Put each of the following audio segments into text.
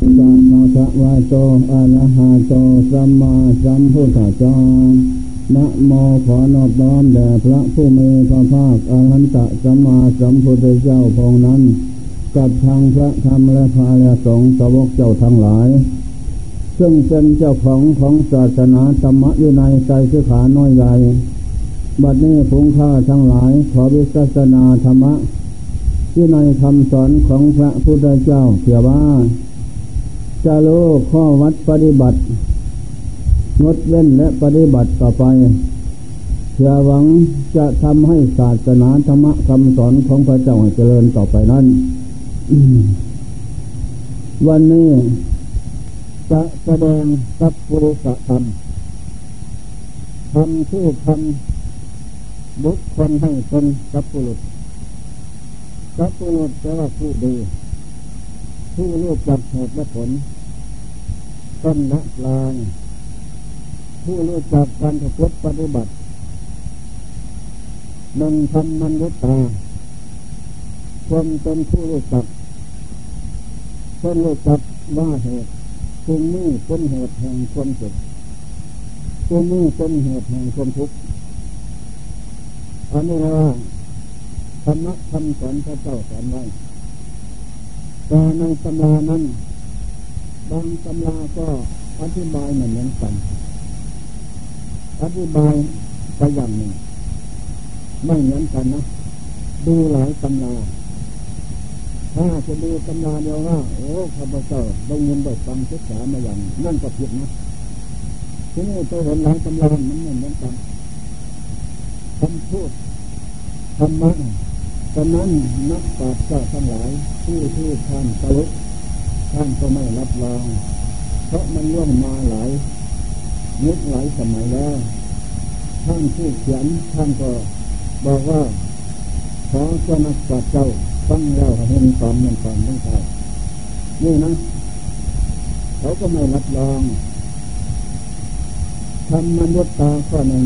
สัพพะคะวะโตอะระหะโตสัมมาสัมพุทธัสสะนะโมขอนอบน้อมแด่พระผู้มีพระภาคอรหันตสัมมาสัมพุทธเจ้าพระองค์นั้นกับทางพระธรรมและพระอริยสงฆ์สาวกเจ้าทั้งหลายซึ่งเป็นเจ้าของศาสนาธรรมะวินัยใจศึกษาน้อยใหญ่บัดนี้พุงข้าทั้งหลายขอวิศาสนาธรรมะวินัยคำสอนของพระพุทธเจ้าเสียว่าจะรู้ข้อวัดปฏิบัติงดเว้นและปฏิบัติต่อไปเพื่อหวังจะทำให้ศาสนาธรรมะคำสอนของพระเจ้าให้เจริญต่อไปนั้นวันนี้จะแสดงสัพพุริสธรรมธรรมที่ทำบุคคลให้เป็นสัพพุริสสัพพุริสแปลว่าผู้ดีผู้รู้จักเหตุและผลต้นละลายผู้รู้จักการประพฤติปฏิบัติดังธรรมนุตาความเป็นผู้รู้จักคนรู้จักว่าเหตุภูมิเป็นเหตุแห่งความสุขภูมิเป็นเหตุแห่งความทุกข์อันนี้ว่าธรรมะคำสอนพระเจ้าสอนไว้แต่ในตำรานั้นบางตำราก็อธิบายเหมือนกันอธิบายไปอย่างหนึ่งไม่เหมือนกันนะดูหลายตำราถ้าจะดูตำราเดียวว่าโอ้ข้าพเจ้าลงเงินไปฟังศึกษามาอย่างนั่นก็ผิดนะที่นี่ตัวเห็นหลายตำรามันไม่เหมือนกันคำพูดธรรมะฉะนั้นนักปราชญ์เจ้าทั้งหลายผู้ที่ท่านตะลุกท่านก็ไม่รับรองเพราะมันล่วงมาหลายยุคหลายสมัยแล้วท่านผู้เขียนท่านก็บอกว่าขอเจ้านักปราชญ์เจ้าฟังแล้วเห็นความเห็นความต้องการนี่นะเขาก็ไม่รับรองธรรมนุตตาข้อหนึ่ง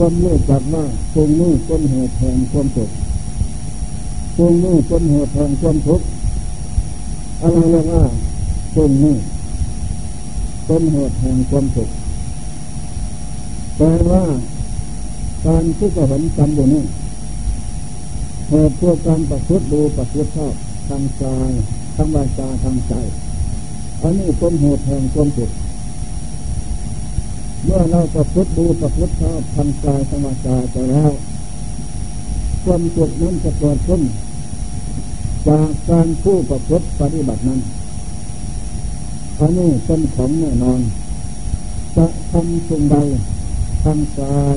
ความรู้จักว่าตรงนี้ต้นเหตุแห่งความสุขตรงนี้ต้นเหตุแห่งความทุกข์อะไรเรียกว่าตรงนี้ต้นเหตุแห่งความสุขแปลว่าการที่จะเห็นกรรมอยู่นี้เหตุเพื่อการประพฤติดูประพฤติชอบทางกายทางวาจาทางใจอันนี้ต้นเหตุแห่งความสุขเมื่อเราประพฤติดูประพฤติชอบทางกายทางวาจาไปแล้วความสุขนั้นจะเกิดขึ้นจากการผู้ประพฤติปฏิบัตินั้นอันนี้เป็นของแน่นอนจะทำสิ่งใดทางกาย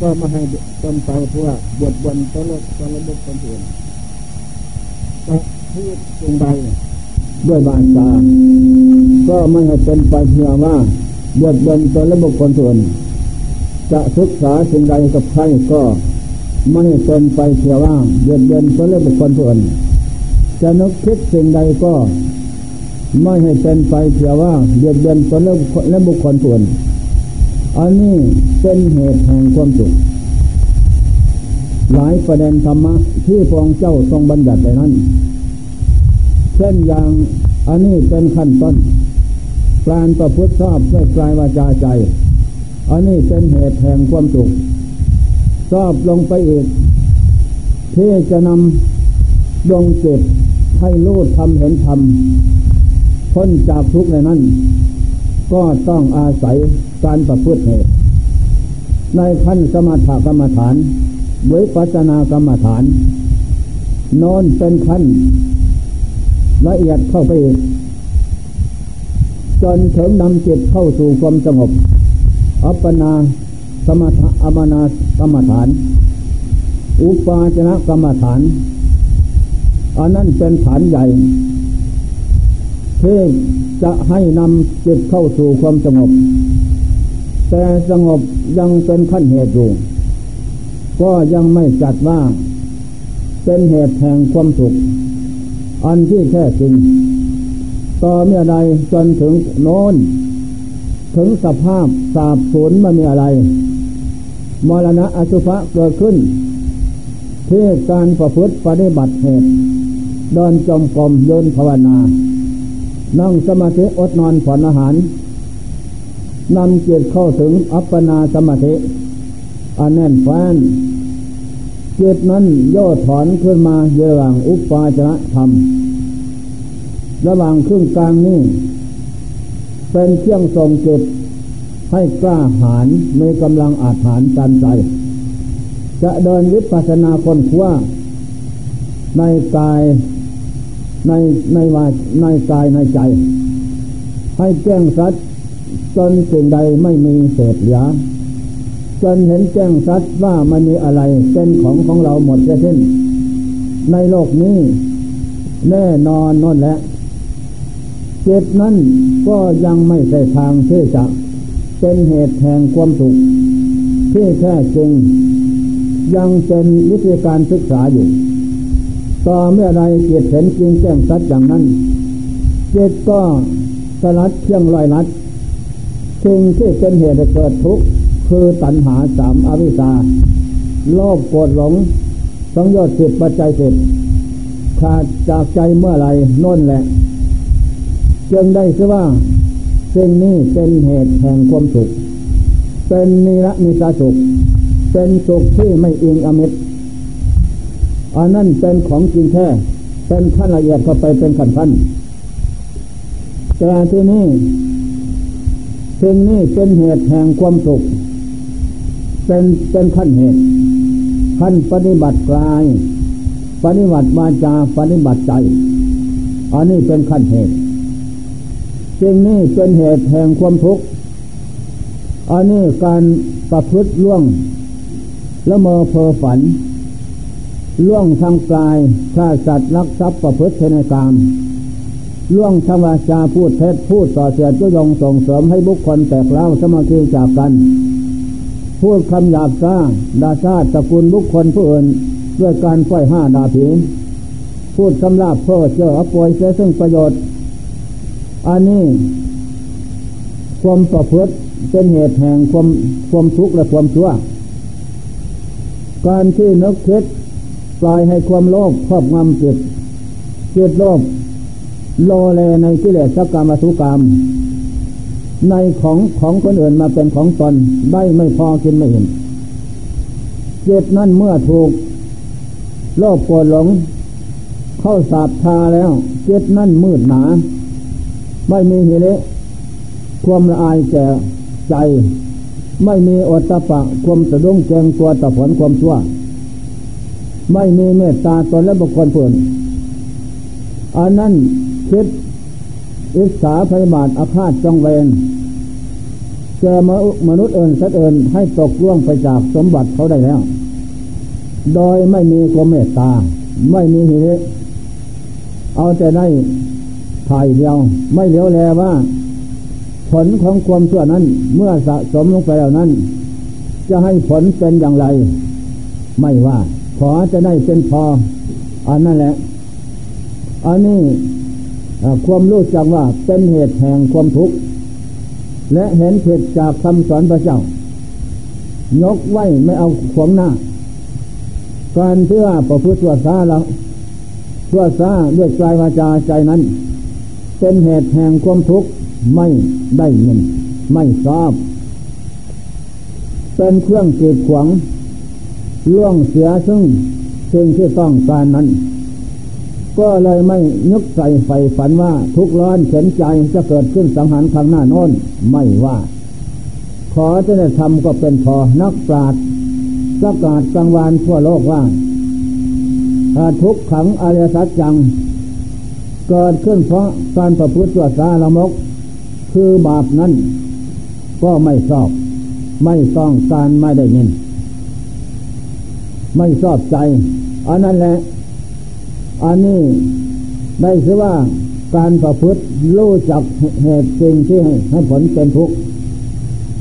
ก็ไม่ให้จนไปเพื่อบวชบนตลกตลบุคคลอื่นจะพูดสิ่งใดด้วยวาจาก็ไม่ให้จนไปเพื่อว่าบวชบนตลบุคคลอื่นจะศึกษาสิ่งใดกับใครก็ไม่ให้จนไปเพื่อว่าบวชบนตลบุคคลอื่นจะนึกคิดสิ่งใดก็ไม่ให้จนไปเพื่อว่าบวชบนตลบุคคลอื่นอันนี้เป็นเหตุแห่งความสุขหลายประเด็นธรรมะที่พระองค์เจ้าทรงบัญญัติไว้นั้นเช่นอย่างอันนี้เป็นขั้นต้นการประพฤติชอบด้วยกายวาจาใจอันนี้เป็นเหตุแห่งความสุขชอบลงไปอีกที่จะนำดวงจิตให้รู้ธรรมเห็นธรรมพ้นจากทุกข์ในนั้นก็ต้องอาศัยการประพฤติเหตุในขั้นสมถกรรมฐานวิปัสสนากรรมฐานนอนเป็นขั้นละเอียดเข้าไปอีกจนถึงนำจิตเข้าสู่ความสงบอัปปนาสมถะอัปปนากรรมฐานอุปาจนะกรรมฐานอันนั้นเป็นฐานใหญ่ที่จะให้นำจิตเข้าสู่ความสงบแต่สงบยังเป็นขั้นเหตุอยู่ก็ยังไม่จัดว่าเป็นเหตุแห่งความสุขอันที่แท้จริงต่อเมื่อใดจนถึงโน้นถึงสภาพสาบสูญไม่มีอะไรมรณะอสุภะเกิดขึ้นที่การประพฤติปฏิบัติเหตุ เดินจมกรมยืนภาวนานั่งสมาธิอดนอนผ่อนอาหารนำจิตเข้าถึงอัปปนาสมาธิอันแน่นแฟ้นจิตนั้นย่อถอนขึ้นมาระหว่างอุปาจารธรรมระหว่างครึ่งกลางนี้เป็นเครื่องส่งจิตให้กล้าหาญมีกำลังอาถรรพ์ตันใจจะเดินวิปัสสนาค้นคว้าในกายในวาในกายในใจให้แจ้งสัจจนสิ่งใดไม่มีเศษเหลือจนเห็นแจ้งสัจว่ามันมีอะไรเป็นของเราหมดเสียสิ้นในโลกนี้แน่นอนนั่นแหละจิตนั้นก็ยังไม่ใช่ทางที่จะเป็นเหตุแห่งความสุขที่แท้จริงยังเป็นวิธีการศึกษาอยู่ต่อเมื่อใดจิตเห็นจริงแจ้งสัจอย่างนั้นจิตก็สลัดเครื่องลอยลัดสิ่งที่เป็นเหตุให้เกิดทุกข์คือตัณหาสามอวิชชาโลภโกรธหลงสังโยชน์สิบปัจจัยสิบขาดจากใจเมื่อไรนั่นแหละจึงได้ชื่อว่าสิ่งนี้เป็นเหตุแห่งความสุขเป็นนิรมิตสุขเป็นสุขที่ไม่อิงอมิตรอันนั้นเป็นของจริงแท้เป็นขั้นละเอียดเข้าไปเป็นขั้นๆแต่ที่นี่สิ่งนี้เป็นเหตุแห่งความสุขเป็นขั้นเหตุขั้นปฏิบัติกายปฏิบัติวาจาปฏิบัติใจอันนี้เป็นขั้นเหตุสิ่งนี้เป็นเหตุแห่งความทุกข์อันนี้การประพฤติล่วงละเมอเพ้อฝันล่วงทางกายฆ่าสัตว์ลักทรัพย์ประพฤติในกามล่วงทางวาจาพูดเท็จพูดส่อเสียดยุยงส่งเสริมให้บุคคลแตกเล้าสมาธิจากกันพูดคำหยาบช้าด่าชาติตระกูลบุคคลผู้อื่นด้วยการไขว้ห้าด่าผีพูดคำลาภเพ้อเจ้อป่วยเสียซึ่งประโยชน์อันนี้ความประพฤติเป็นเหตุแห่งความทุกข์และความชั่วการที่นึกคิดปล่อยให้ความโลภครอบงำจิตโลภโลเลในกิเลสกามอสุกรรมในของคนอื่นมาเป็นของตนได้ไม่พอกินไม่อิ่มจิตนั้นเมื่อถูกโลภโกรธหลงเข้าสาบทาแล้วจิตนั้นมืดหนาไม่มีหิริความละอายแก่ใจไม่มีโอตตัปปะความสะดุ้งเกรงกลัวต่อผลความชั่วไม่มีเมตตาตนและบุคคลผู้อื่นอันนั้นคิดอิจฉาพยาบาทอาฆาตจองเวรเจอมนุษย์อื่นสัตว์อื่นให้ตกล่วงไปจากสมบัติเขาได้แล้วโดยไม่มีความเมตตาไม่มีหิริเอาแต่ได้ถ่ายเดียวไม่เหลียวแลว่าผลของความชั่วนั้นเมื่อสะสมลงไปแล้วนั้นจะให้ผลเป็นอย่างไรไม่ว่าขอจะได้เป็นพออันนั่นแหละอันนี้ความรู้จักว่าเป็นเหตุแห่งความทุกข์และเห็นผิดจากคำสอนพระเจ้ายกไว้ไม่เอาขวางหน้าการที่ว่าประพฤติชั่วช้าแล้วชั่วช้าด้วยกายวาจาใจนั้นเป็นเหตุแห่งความทุกข์ไม่ได้ยินไม่ทราบเป็นเครื่องกีดขวางล่วงเสียซึ่งสิ่งที่ต้องการนั้นก็เลยไม่นึกใส่ใฝ่ฝันว่าทุกข์ร้อนเข็นใจจะเกิดขึ้นสังหารข้างหน้าโน้นไม่ว่าขอจะได้ทำก็เป็นพอนักปราชญ์ประกาศกลางวานทั่วโลกว่าทุกขังอริยสัจจังเกิดขึ้นเพราะการประพฤติชั่วช้าละมกคือบาปนั้นก็ไม่ชอบไม่ต้องการไม่ได้ยินไม่ชอบใจอันนั้นแหละอันนี้ได้ชื่อว่าการประพฤติรู้จักเหตุจริงที่ให้ผลเป็นทุกข์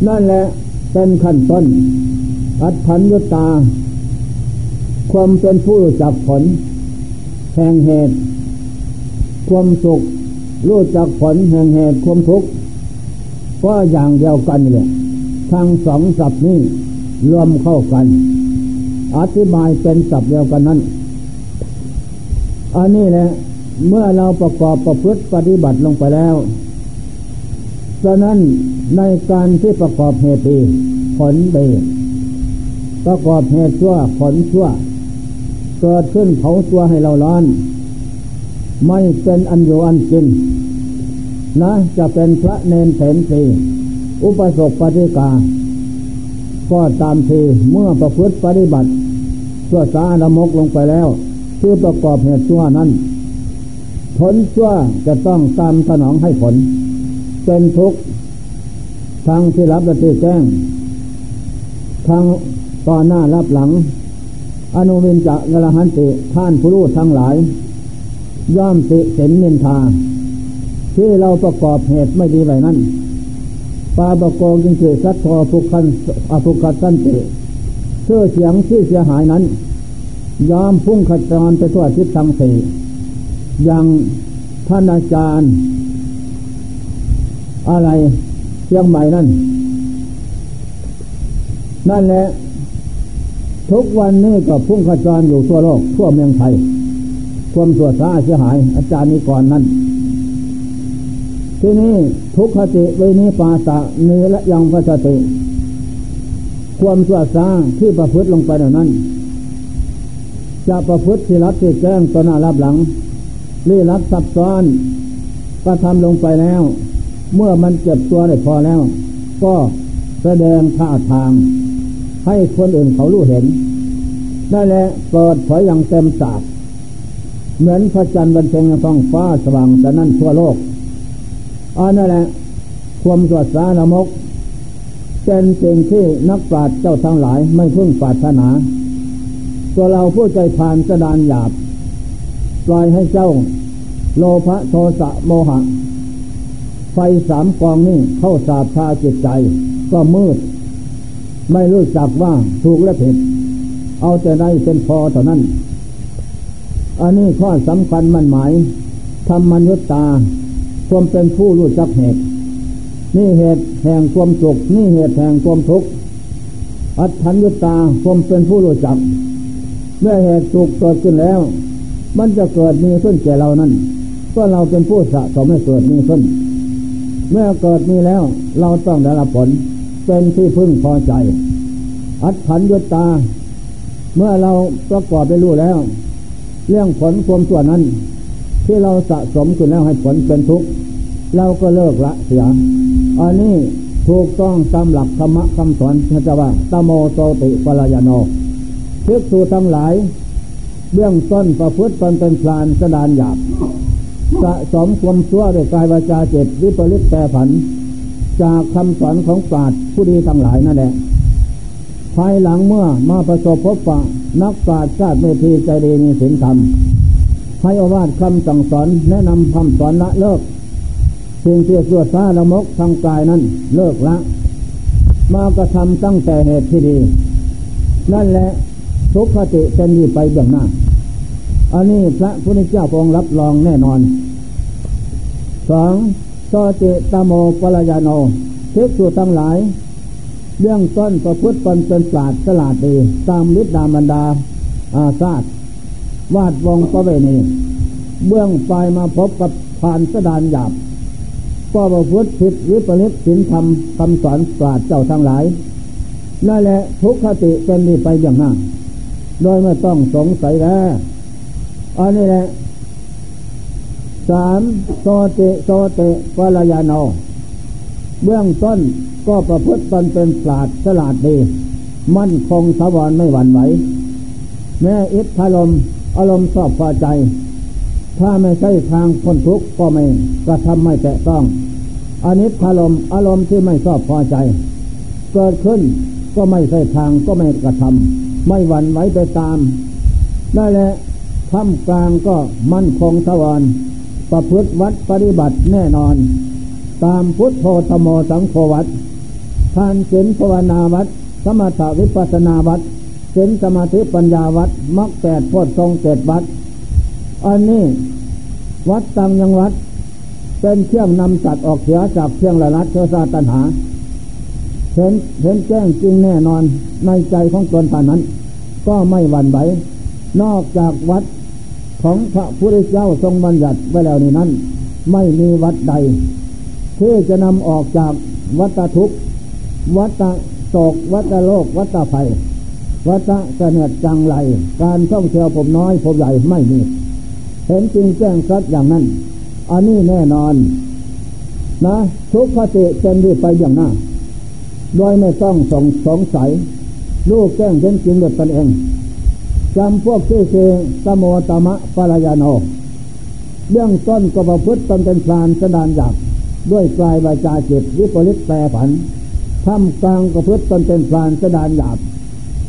นั่นแหละเป็นขั้นต้นอัตถัญญุตาความเป็นผู้รู้จักผลแห่งเหตุความสุขรู้จักผลแห่งเหตุความทุกข์ก็อย่างเดียวกันเลยทั้งสองศัพท์นี้รวมเข้ากันอธิบายเป็นศัพท์เดียวกันนั้นอันนี้แหละ เมื่อเราประกอบประพฤติปฏิบัติลงไปแล้วฉะนั้นในการที่ประกอบเหตุดีผลดีประกอบเหตุชั่วผลชั่วเกิดขึ้นเผาตัวให้เราร้อนไม่เป็นอันอยู่อันกินนะจะเป็นพระเนนเถรสีอุปสมบทกาก็ตามทีเมื่อประพฤติปฏิบัติชั่วสาละมกลงไปแล้วคือประกอบเหตุชั่วนั้นผลชั่วจะต้องตามสนองให้ผลเป็นทุกข์ทางที่รับและที่แจ้งทางต่อหน้ารับหลังอนุวินจะกระหันติท่านผู้รู้ทั้งหลายย่อมติเห็นนินทาที่เราประกอบเหตุไม่ดีไว้นั้นปาปโกกินเจสัตทอภุคันอภุคัสันติชื่อเสียงที่เสียหายนั้นย่อมพุ่งขจรไปทั่วทิศทางสี่อย่างท่านอาจารย์อะไรเชียงใหม่นั่นแหละทุกวันนี้ก็พุ่งขจรอยู่ทั่วโลกทั่วเมืองไทยความสวดสาเสียหายอาจารย์นี้ก่อนนั้นที่นี้ทุกขติเวนิปาสะเนและยังพระสติความสวดสาที่ประพฤติลงไปเหล่านั้นจะประพฤติที่รับที่แจ้งต่อหน้ารับหลังลี้ลับซับซ้อนก็ทำลงไปแล้วเมื่อมันเจ็บตัวได้พอแล้วก็แสดงท่าทางให้คนอื่นเขารู้เห็นนั่นแหละเปิดเผยอย่างเต็มสาบเหมือนพระจันทร์บรรเทงในท้องฟ้าสว่างฉะนั้นทั่วโลกนั่นแหละความสวดสารมกเป็นสิ่งที่นักปราชญ์เจ้าทั้งหลายไม่พึ่งปรารถนาตัวเราผู้ใจผ่านสะดานหยาบปล่อยให้เจ้าโลภะโทสะโมหะไฟสามกองนี้เข้าสาบทาจิตใจก็มืดไม่รู้จักว่าถูกและผิดเอาแต่ได้เป็นพอเท่านั้นอันนี้ข้อสำคัญมันหมายธรรมยุตตาความเป็นผู้รู้จักเหตุนี่เหตุแห่งความสุขนี่เหตุแห่งความทุกข์อัตถัญยุตตาความเป็นผู้รู้จักเมื่อเหตุสุขเกิดขึ้นแล้วมันจะเกิดมีขึ้นแก่เรานั้นก็เราเป็นผู้สะสมให้เกิดมีขึ้นเมื่อเกิดมีแล้วเราต้องได้รับผลเป็นที่พึ่งพอใจอัตถัญญุตตาเมื่อเราประกอบได้รู้แล้วเรื่องผลความชั่วนั้นที่เราสะสมขึ้นแล้วให้ผลเป็นทุกข์เราก็เลิกละเสียอันนี้ถูกต้องตามหลักธรรมะคำสอนพระเจ้าว่าตโมโตติปรายโนภิกษุทั้งหลายเบื้องต้นประพฤติตนเป็นพรานสดานหยาบสะสมความชั่วด้วยกายวาจาจิตวิปริตแปรผันจากคำสอนของปราชญ์ผู้ดีทั้งหลายนั่นแหละภายหลังเมื่อมาประสบพบปะนักปราชญ์ชาติเมธีใจดีมีศีลธรรมให้อวาทคำสั่งสอนแนะนำคำสอนละเลิกสิ่งที่ชั่วช้าละมกทางกายนั้นเลิกละมากระทำตั้งแต่เหตุที่ดีนั่นแหละทุกขติเป็นที่ไปเบื้องหน้าอันนี้พระพุทธเจ้าองค์รับรองแน่นอน2โสติตโมปรายโนภิกษุทั้งหลายเรื่องต้นประพฤติตนเป็นปราชญ์ฉลาดดีตามฤทธิ์ดามันดาอาสาทวาดวงประเวณีเบื้องปลายมาพบกับพานสดานหยาบก็ประพฤติผิดวิปริตศีลธรรมคำสอนปราชญ์เจ้าทั้งหลายนั่นแหละทุกขติเป็นที่ไปเบื้องหน้าโดยไม่ต้องสงสัยแล้วอันนี้แหละ3โสติโสติปรายโนเบื้องต้นก็ประพฤติตนเป็นปราชญ์ฉลาดดีมั่นคงถาวรไม่หวั่นไหวแม้อิทธารมอารมณ์ชอบพอใจถ้าไม่ใช่ทางพ้นทุกข์ก็ไม่กระทำไม่แตะต้องอนิจจารมอารมณ์ที่ไม่ชอบพอใจเกิดขึ้นก็ไม่ใช่ทางก็ไม่กระทำไม่หวั่นไหวไปตามได้แหละท่ามกลางก็มั่นคงถาวรประพฤติวัดปฏิบัติแน่นอนตามพุทธโธธัมโมสังโฆวัดทานศีลภาวนาวัดสมถะวิปัสสนาวัดศีลสมาธิปัญญาวัดมรรค8โพชฌงค์7วัดอันนี้วัดตังยังวัดเป็นเครื่องนำสัตว์ออกเสียจากเครื่องละลัดเชื้อราตัณหาเห็นแจ้งจริงแน่นอนในใจของตนท่านนั้นก็ไม่หวั่นไหวนอกจากวัด ของพระพุทธเจ้าทรงบัญญัติไว้แล้วในนั้นไม่มีวัดใดที่จะนำออกจากวัฏทุกข์วัฏโศกวัฏโลกวัฏภัยวัฏเสนียดจังไรการท่องเที่ยวผมน้อยผมใหญ่ไม่มีเห็นจริงแจ้งชัดอย่างนั้นอันนี้แน่นอนนะทุกขติเป็นที่ไปอย่างหน้าโดยไม่ต้องสงสัยลูกแจ้งเห็นจริงด้วยตนเองจำพวกที่เสกสโมตมะปรายโนเรื่องต้นก็ประพฤติตนเป็นฌานสดานหยาบด้วยกายวาจาจิตวิปริตแปรผันท่ามกลางประพฤติตนเป็นฌานสดานหยาบ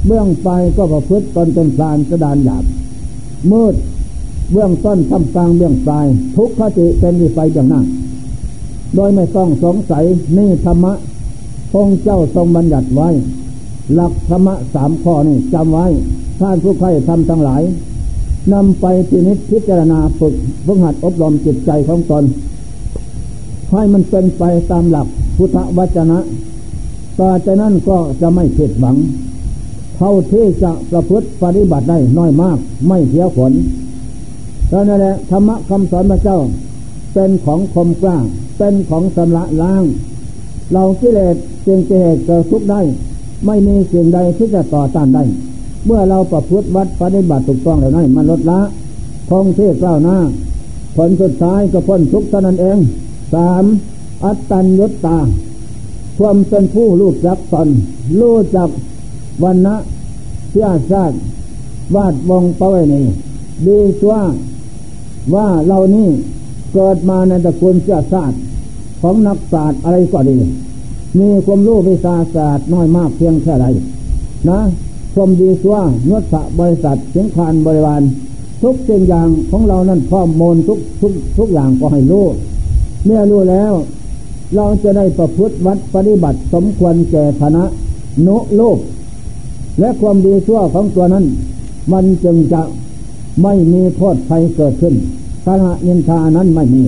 เบื้องไปก็ประพฤติตนเป็นฌานสดานหยาบมืดเบื้องต้นท่ามกลางเบื้องปลายทุกขติเป็นที่ไปอย่างหน้าโดยไม่ต้องสงสัยนี่ธรรมะพงเจ้าทรงบัญญัติไว้หลักธรรมะสามข้อนี่จำไว้ท่านผู้ใคร่ทำทั้งหลายนำไปพินิจพิจารณาฝึกหัดอบรมจิตใจของตนให้มันเป็นไปตามหลักพุทธวจนะต่อจากนั้นก็จะไม่ผิดหวังเท่าที่จะประพฤติปฏิบัติได้น้อยมากไม่เสียผลแล้วนั่นแหละธรรมะคำสอนพระเจ้าเป็นของคมกล้าเป็นของสำละล้างเรากิเลสจึงจะเหตุเกิดทุกข์ได้ไม่มีสิ่งใดที่จะต่อต้านได้เมื่อเราประพฤติวัดปฏิบัติถูกต้องแล้วนั้นมันลดละคงที่กล้าวหน้าผลสุดท้ายก็พ้นทุกข์เท่านั้นเอง 3. อัตตัญญุตตาความเป็นผู้รู้จักตนรู้จักวรรณะเชื้อชาติวาดวงประเวณีดีชั่วว่าเรานี่เกิดมาในตระกูลเชื้อชาติของนักศาสตร์อะไรก็ดีมีความรู้วิชาศาสตร์น้อยมากเพียงแค่ใดนะความดีชั่วยศบริษัทเสียงคานบริวารทุกสิ่งอย่างของเรานั้นข้อมูลทุกอย่างก็ให้รู้เมื่อรู้แล้วเราจะได้ประพฤติวัดปฏิบัติสมควรแก่ฐานะโนโลกและความดีชั่วของตัวนั้นมันจึงจะไม่มีโทษภัยเกิดขึ้นคาระยินทานั้นไม่มี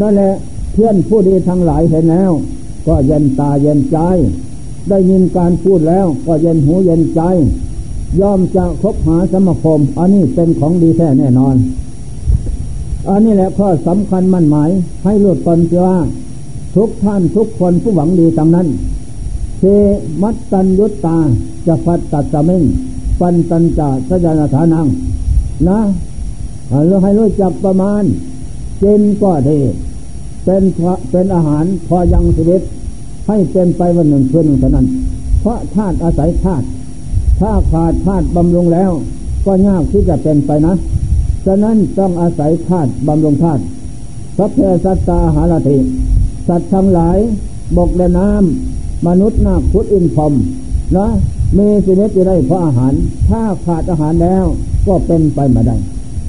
นั่นแหละเพื่อนผู้ดีทั้งหลายเห็นแล้วก็เย็นตาเย็นใจได้ยินการพูดแล้วก็เย็นหูเย็นใจย่อมจะคบหาสมาคมอันนี้เป็นของดีแท้แน่นอนอันนี้แหละข้อสำคัญมั่นหมายให้หลุดตนเสียว่าทุกท่านทุกคนผู้หวังดีทั้งนั้นเทมัตตัญญุตตาจะพัดตัดสะเม่งปันตัญจะสยานฐานังนะเราให้รู้จักประมาณเจนก็ดีเป็นอาหารพอยังชีวิตให้เป็นไปวันหนึ่งคืนหนึ่งเท่านั้นเพราะธาตุอาศัยธาตุถ้าขาดธาตุบำรุงแล้วก็ยากที่จะเป็นไปนะฉะนั้นต้องอาศัยธาตุบำรุงธาตุสัพเพสัตตาหาราติสัตว์ทั้งหลายบกและน้ำมนุษย์นาคพุทธอินทร์พรหมนะมีชีวิตอยู่ได้เพราะอาหารถ้าขาดอาหารแล้วก็เป็นไปไม่ได้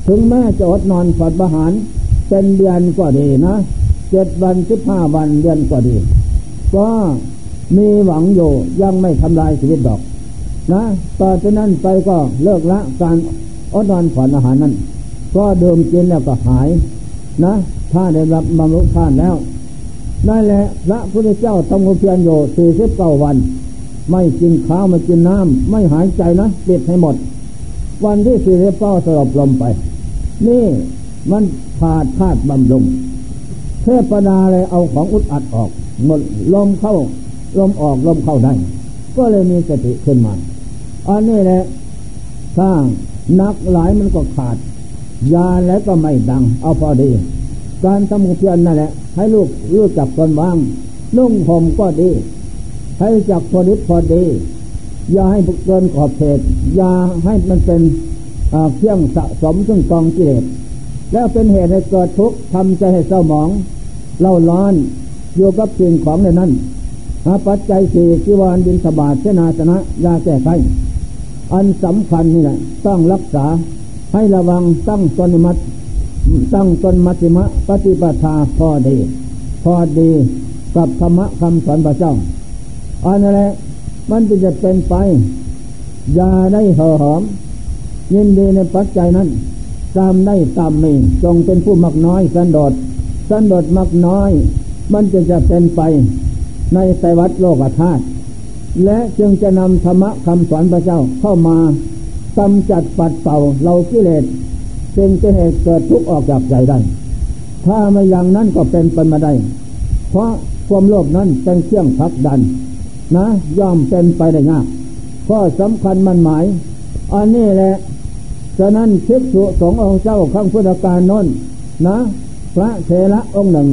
ถึงแม้จะอดนอนฝันอาหารเป็นเดือนก็ดีนะ7 วัน 15 วันเดือนก็ดีก็มีหวังอยู่ยังไม่ทำลายชีวิตดอกนะต่อจากนั้นไปก็เลิกละการอดนอนผ่อนอาหารนั้นก็ดื่มกินแล้วก็หายนะถ้าได้รับบำรุงทานแล้วนั่นแหละพระพุทธเจ้าทรงเพียรอยู่49 วันไม่กินข้าวไม่กินน้ำไม่หายใจนะปิดให้หมดวันที่49สลบลมไปนี่มันขาดธาตุบำรุงเทพดาเลยเอาของอุดอัดออกหมดลมเข้าลมออกลมเข้าได้ก็เลยมีสติขึ้นมาอันนี้แหละสร้างนักหลายมันก็ขาดยาแล้วก็ไม่ดังเอาพอดีการทำเพียรนั่นแหละให้ลูกรู้จักคนวางนุ่งห่มก็ดีให้จักพอดีพอดีอย่าให้บุกเกินขอบเขตอย่าให้มันเป็นเครื่องสะสมซึ่งกองกิเลสแล้วเป็นเหตุให้เกิดทุกข์ทำใจให้เศร้าหมองเล่าร้อนอยู่กับสิ่งของในนั้นปัจจัยสี่จีวรบิณฑบาตเสนาสนะยาแก้ไขอันสำคัญนี่แหละต้องรักษาให้ระวังตั้งตนมัชฌิมปฏิปทาพอดีกับธรรมะคำสอนพระเจ้าอันนั่นแหละมันจะเป็นไปอย่าได้เห่อหอมยินดีในปัจจัยนั้นตามได้ตามมีจงเป็นผู้มักน้อยสันโดษมักน้อยมันจะเป็นไปในไตรวัฏโลกธาตุและจึงจะนำธรรมะคำสอนพระเจ้าเข้ามากำจัดปัดเป่าเรากิเลส จึงจะเหตุเกิดทุกข์ออกจากใจได้ถ้าไม่อย่างนั้นก็เป็นไปไม่ได้เพราะความโลภนั้นเป็นเครื่องผลักดันนะย่อมเป็นไปได้ยากข้อสำคัญมันหมายอันนี้แหละฉะนั้นภิกษุสงฆ์องค์เจ้าครั้งพุทธกาลโน้นนะพระเถระองค์หนึ่ง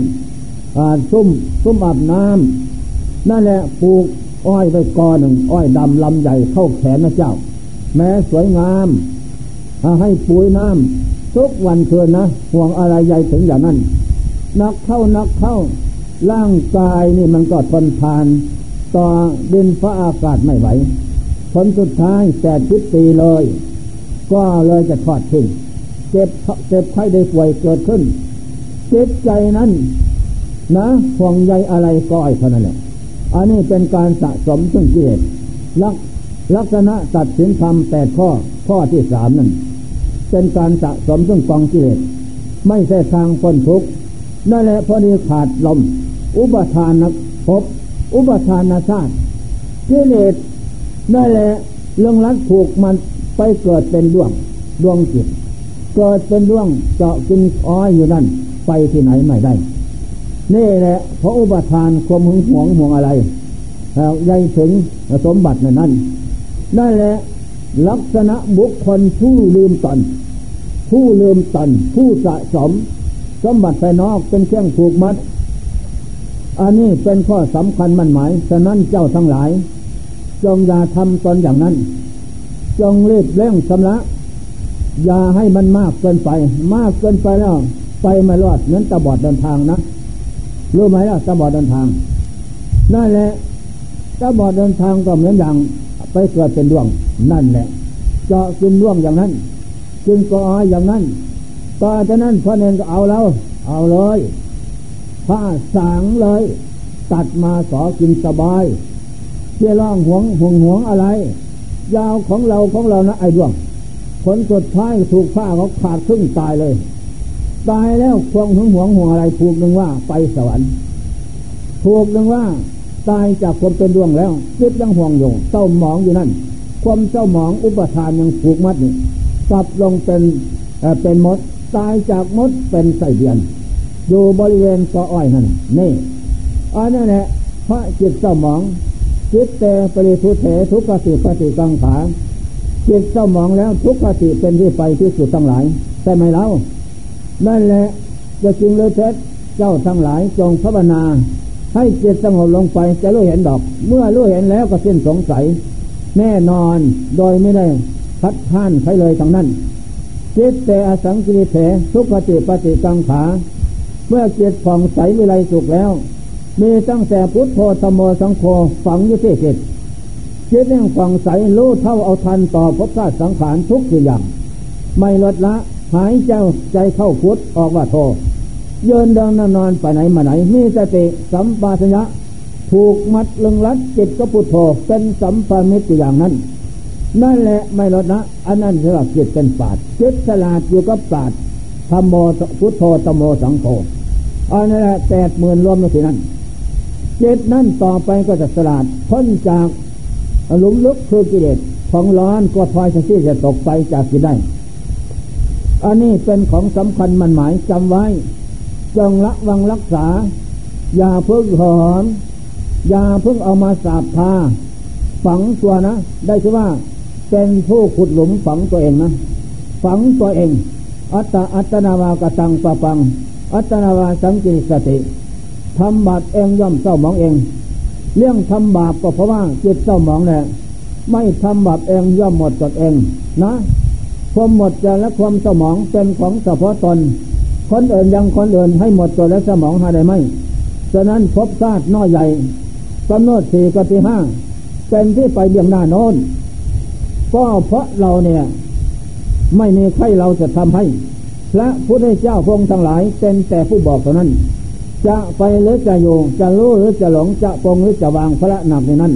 ซุ่มอาบน้ำนั่นแหละปลูกอ้อยไว้กอหนึ่งอ้อยดำลำใหญ่เข้าแขนนะเจ้าแม้สวยงามให้ปุ๋ยน้ำทุกวันคืนนะห่วงอะไรใหญ่ถึงอย่างนั้นนักเข้าร่างกายนี่มันก็ทนทานต่อดินฟ้าอากาศไม่ไหวผลสุดท้ายแต่ทิศตีเลยก็เลยจะทอดทิ้งเจ็บไข้ได้ป่วยเกิดขึ้นเจ็บใจนั้นนะห่วงใยอะไรก็ไอ้เท่านั้นแหละอันนี้เป็นการสะสมซึ่งกิเลสลักษณะตัดสินธรรม8ข้อที่3นั่นเป็นการสะสมซึ่งกองกิเลสไม่ใช่ทางพ้นทุกข์นั่นแหละพอดีขาดลมอุปทานภพอุปทานชาติกิเลสนั่นแหละเรื่องรัดผูกมันไปเกิดเป็นดวงจิตเกิดเป็นดวงเจาะกินอ้อยอยู่นั่นไปที่ไหนไม่ได้นี่แหละเพราะอุปทานความหวงอะไรแล้วใยถึงสมบัติในนั้นนั่นแหละลักษณะบุคคลผู้ลืมตนผู้สะสมสมบัติภายนอกเป็นเครื่องผูกมัดอันนี้เป็นข้อสำคัญมั่นหมายฉะนั้นเจ้าทั้งหลายจงอย่าทำตนอย่างนั้นจงรีบเร่งชำระอย่าให้มันมากเกินไปแล้วไปไม่รอดเหมือนตาบอดเดินทางนะรู้ไหมล่ะตาบอดเดินทางนั่นแหละตาบอดเดินทางก็เหมือนอย่างไปเกิดเป็นดวงนั่นแหละเจาะกินดวงอย่างนั้นกินกออย่างนั้นต่อจากนั้นพระเนรก็เอาเลยผ้าสางเลยตัดมาสอกินสบายเที่ยร่องห่วงอะไรยาวของเรานะไอ้ดวงผลสุดท้ายถูกผ้าเขาขาดครึ่งตายแล้วควงห่วงอะไรถูกนึงว่าไปสวรรค์ถูกนึงว่าตายจากความเป็นดวงแล้วจิตยังห่วงอยู่เศร้าหมองอยู่นั่นความเศร้าหมองอุปทานยังผูกมัดนี่กลับลงเป็นมดตายจากมดเป็นไส้เดือนอยู่บริเวณกออ้อยนั่นนี่อันนั้นแหละพระจิตเศร้าหมองจิตเตปริทุเถทุกขติปฏิกังขาจิตเศร้าหมองแล้วทุกขติเป็นที่ไปที่สุดทั้งหลายใช่ไหมเล่านั่นแหละจะจริงหรือเท็จเจ้าทั้งหลายจงภาวนาให้จิตสงบลงไปจะรู้เห็นดอกเมื่อรู้เห็นแล้วก็สิ้นสงสัยแน่นอนโดยไม่ได้พัดท่านใครเลยทั้งนั้นจิตเตอสังกิริเถทุกขติปฏิกังขาเมื่อจิตผ่องใสวิไลสุขแล้วมีตั้งแต่พุทโธธัมโมสังโฆฝังอยู่ที่จิตแห่งฝังใสรู้เท่าเอาทันต่อภพชาติสังขารทุกอย่างไม่ลดละหายเจ้าใจเข้าพุทธออกว่าโธเยินเดินนอนไปไหนมาไหนมีสติสัมปชัญญะถูกมัดลึงรัดจิตก็พุทโธเป็นสัมปามิตรอย่างนั้นนั่นแหละไม่ลดละอันนั้นสำหรับจิตเป็นปราชญ์จิตฉลาดอยู่กับปราชญ์ธัมโมพุทโธธัมโมสังโฆอันนั้นแปดหมื่นรวมในที่นั้นจิตนั่นต่อไปก็จะสลาดพ้นจากหลุมลึกคือกิเลสของร้อนก็พลอยที่จะตกไปจากจิตได้อันนี้เป็นของสำคัญมันหมายจำไว้จงระวังรักษาอย่าเพิ่งหอมอย่าเพิ่งเอามาสาบทาฝังตัวนะได้ชื่อว่าเป็นผู้ขุดหลุมฝังตัวเองนะฝังตัวเองอัตนาวากตังปะปังอัตนาวาสังกิริสติทำบาปเองย่อมเศร้าหมองเองเรื่องทำบาปก็เพราะว่าจิตเศร้าหมองแหละไม่ทำบาปเองย่อมหมดจดเองนะความหมดจดและความเศร้าหมองเป็นของเฉพาะตนคนอื่นยังคนอื่นให้หมดจดและเศร้าหมองหาได้ไหมฉะนั้นภพชาติน้อยใหญ่กำหนด4กับที่5เป็นที่ไปเบี่ยงหน้าโน้นก็เพราะเราเนี่ยไม่มีใครเราจะทำให้พระพุทธเจ้าพระองค์ทั้งหลายเป็นแต่ผู้บอกเท่านั้นจะไปหรือจะอยู่จะรู้หรือจะหลงจะปรงหรือจะวางพระหนักในนั้น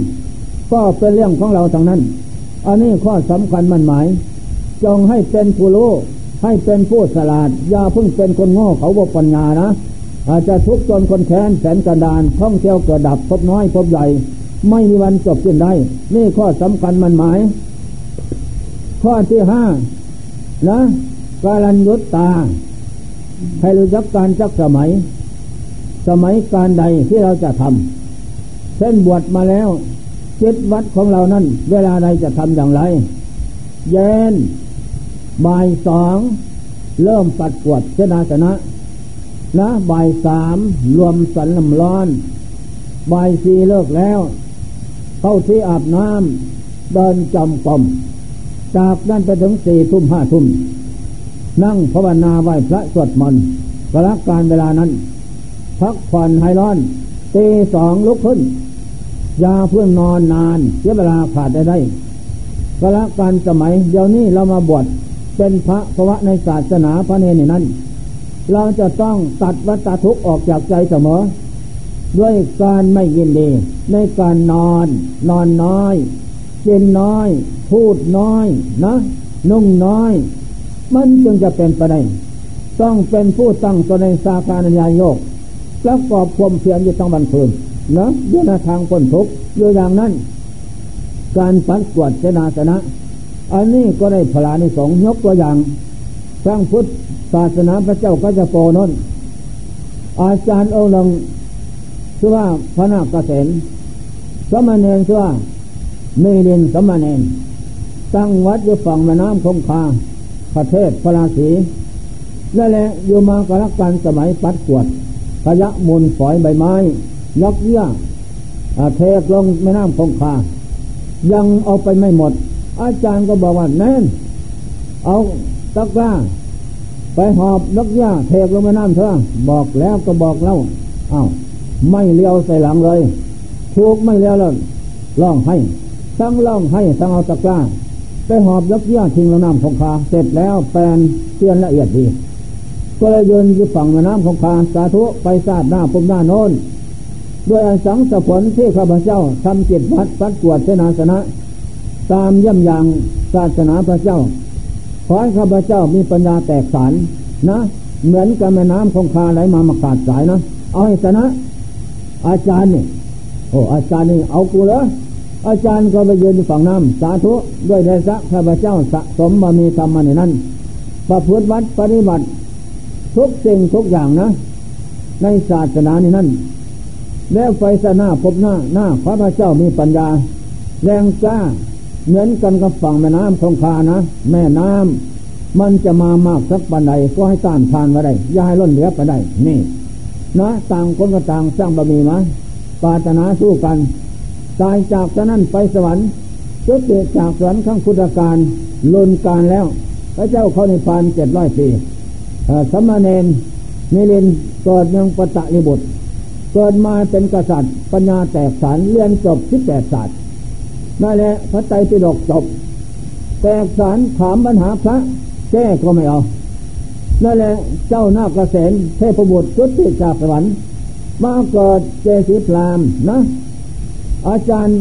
ก็เป็นเรื่องของเราทั้งนั้นอันนี้ข้อสำคัญมันหมายจงให้เป็นผู้รู้ให้เป็นผู้ฉลาดอย่าเพิ่งเป็นคนโง่เขาบ่ปัญญานะอาจจะทุกข์จนคนแค้นแสนกันดารท่องเที่ยวเกิดดับพบน้อยพบใหญ่ไม่มีวันจบสิ้นได้นี่ข้อสำคัญมันหมายข้อที่ 5นะ กาลัญยุตตาให้รู้จักการจักสมัยการใดที่เราจะทำเช่นบวชมาแล้วจิตวัดของเรานั้นเวลาใดจะทำอย่างไรเย็นบ่ายสองเริ่มปัดกวดเสนาสนะนะบ่ายสามรวมสันลำร้อนบ่ายสี่เลิกแล้วเข้าที่อาบน้ำเดินจำกรมจากนั้นไปถึงสี่ทุ่มห้าทุ่มนั่งภาวนาไหว้พระสวดมนต์กระการเวลานั้นพักผ่อนให้ร้อนตีสองลุกขึ้นยาเพื่อนนอนนานเสียเวลาขาดได้กระการสมัยเดี๋ยวนี้เรามาบวชเป็นพระภวะในศาสนาพระเนรนั้นเราจะต้องตัดวัฏทุกข์ออกจากใจเสมอด้วยการไม่ยินดีในการนอนน้อยกินน้อยพูดน้อยนะนุ่งน้อยมันจึงจะเป็นไปได้ต้องเป็นผู้ตั้งตัวในสาการัญญาโยกประกอบความเพียรอยู่ต้องบรรลุนะอยู่ในทางพ้นทุกข์อยู่อย่างนั้นการปัดกวาดเสนาสนะอันนี้ก็ได้พลานิสงส์ยกตัวอย่างสร้างพุทธศาสนาพระเจ้ากัจจโปนนท์อาจารย์องค์หนึ่งชื่อว่าพระนาคเกษณสมณเณรชื่อว่ามีเณรสมณเณรตั้งวัดอยู่ฝั่งแม่น้ำคงคาประเทศพราสีนั่นแหละอยู่มากรักกันสมัยปัดกวาดขยะมูลฝอยใบไม้ยกเยื่อเทลงแม่น้ำคงคายังเอาไปไม่หมดอาจารย์ก็บอกว่าแน่นเอาตะกร้าไปหอบยกหญ้าเทกลงแม่น้ำเถอะบอกแล้วก็บอกเล่าอ้าวไม่เลี้ยวใส่หลังเลยถูกไม่เลี้ยวแล้วร้องให้ทั้งร้องให้ทั้งเอาตะกร้าไปหอบยกหญ้าทิ้งลงน้ำคงคาเสร็จแล้วแปลนเตียนละเอียดดีก็เลยยืนอยู่ฝั่งแม่น้ำคงคาสาธุไปสาดหน้าปุ่มหน้าโน้นด้วยอสังสะผลที่ข้าพเจ้าทำจิตวัดปัดกวดเสนาสนะตามย่ำอย่างศาสนาพระเจ้าขอให้ข้าพเจ้ามีปัญญาแตกสารนะเหมือนกับแม่น้ำคงคาไหลมาขาดสายนะเอาให้ชนะอาจารย์นี่โอ้อาจารย์นี่เอากูเหรออาจารย์ก็ไปยืนอยู่ฝั่งน้ำสาธุด้วยเดชะข้าพเจ้าสะสมบารมีธรรมในนั้นประพฤติวัดปฏิบัติทุกสิ่งทุกอย่างนะในศาสนาในนั้นแล้วไฟสนาพบหน้าพระเจ้ามีปัญญาแรงกล้าเหมือนกันกับฝั่งแม่น้ำคงคานะแม่น้ำมันจะมามากสักปานใดก็ให้ต้านทานมาได้อย่าให้ล้นเหลือไปได้นี่นะต่างคนก็ต่างสร้างบารมีมาปรารถนาสู้กันตายจากฉะนั้นไปสวรรค์จุติจากสวรรค์ขั้งพุทธกาลล้นกาลแล้วพระเจ้าเข้านิพพาน700ปีสมณเณรนิรินทร์เกิดเมืองปตลิบุตรเกิดมาเป็นกษัตริย์ปัญญาแตกสารเรียนจบ18ศาสตร์นั่นแหละพระไตรปิฎกจบแตกสารถามปัญหาพระแก้ก็ไม่เอานั่นแหละเจ้านาคเกษณเทพบุตรจุติจากสวรรค์มาเกิดเจสีพรามนะอาจารย์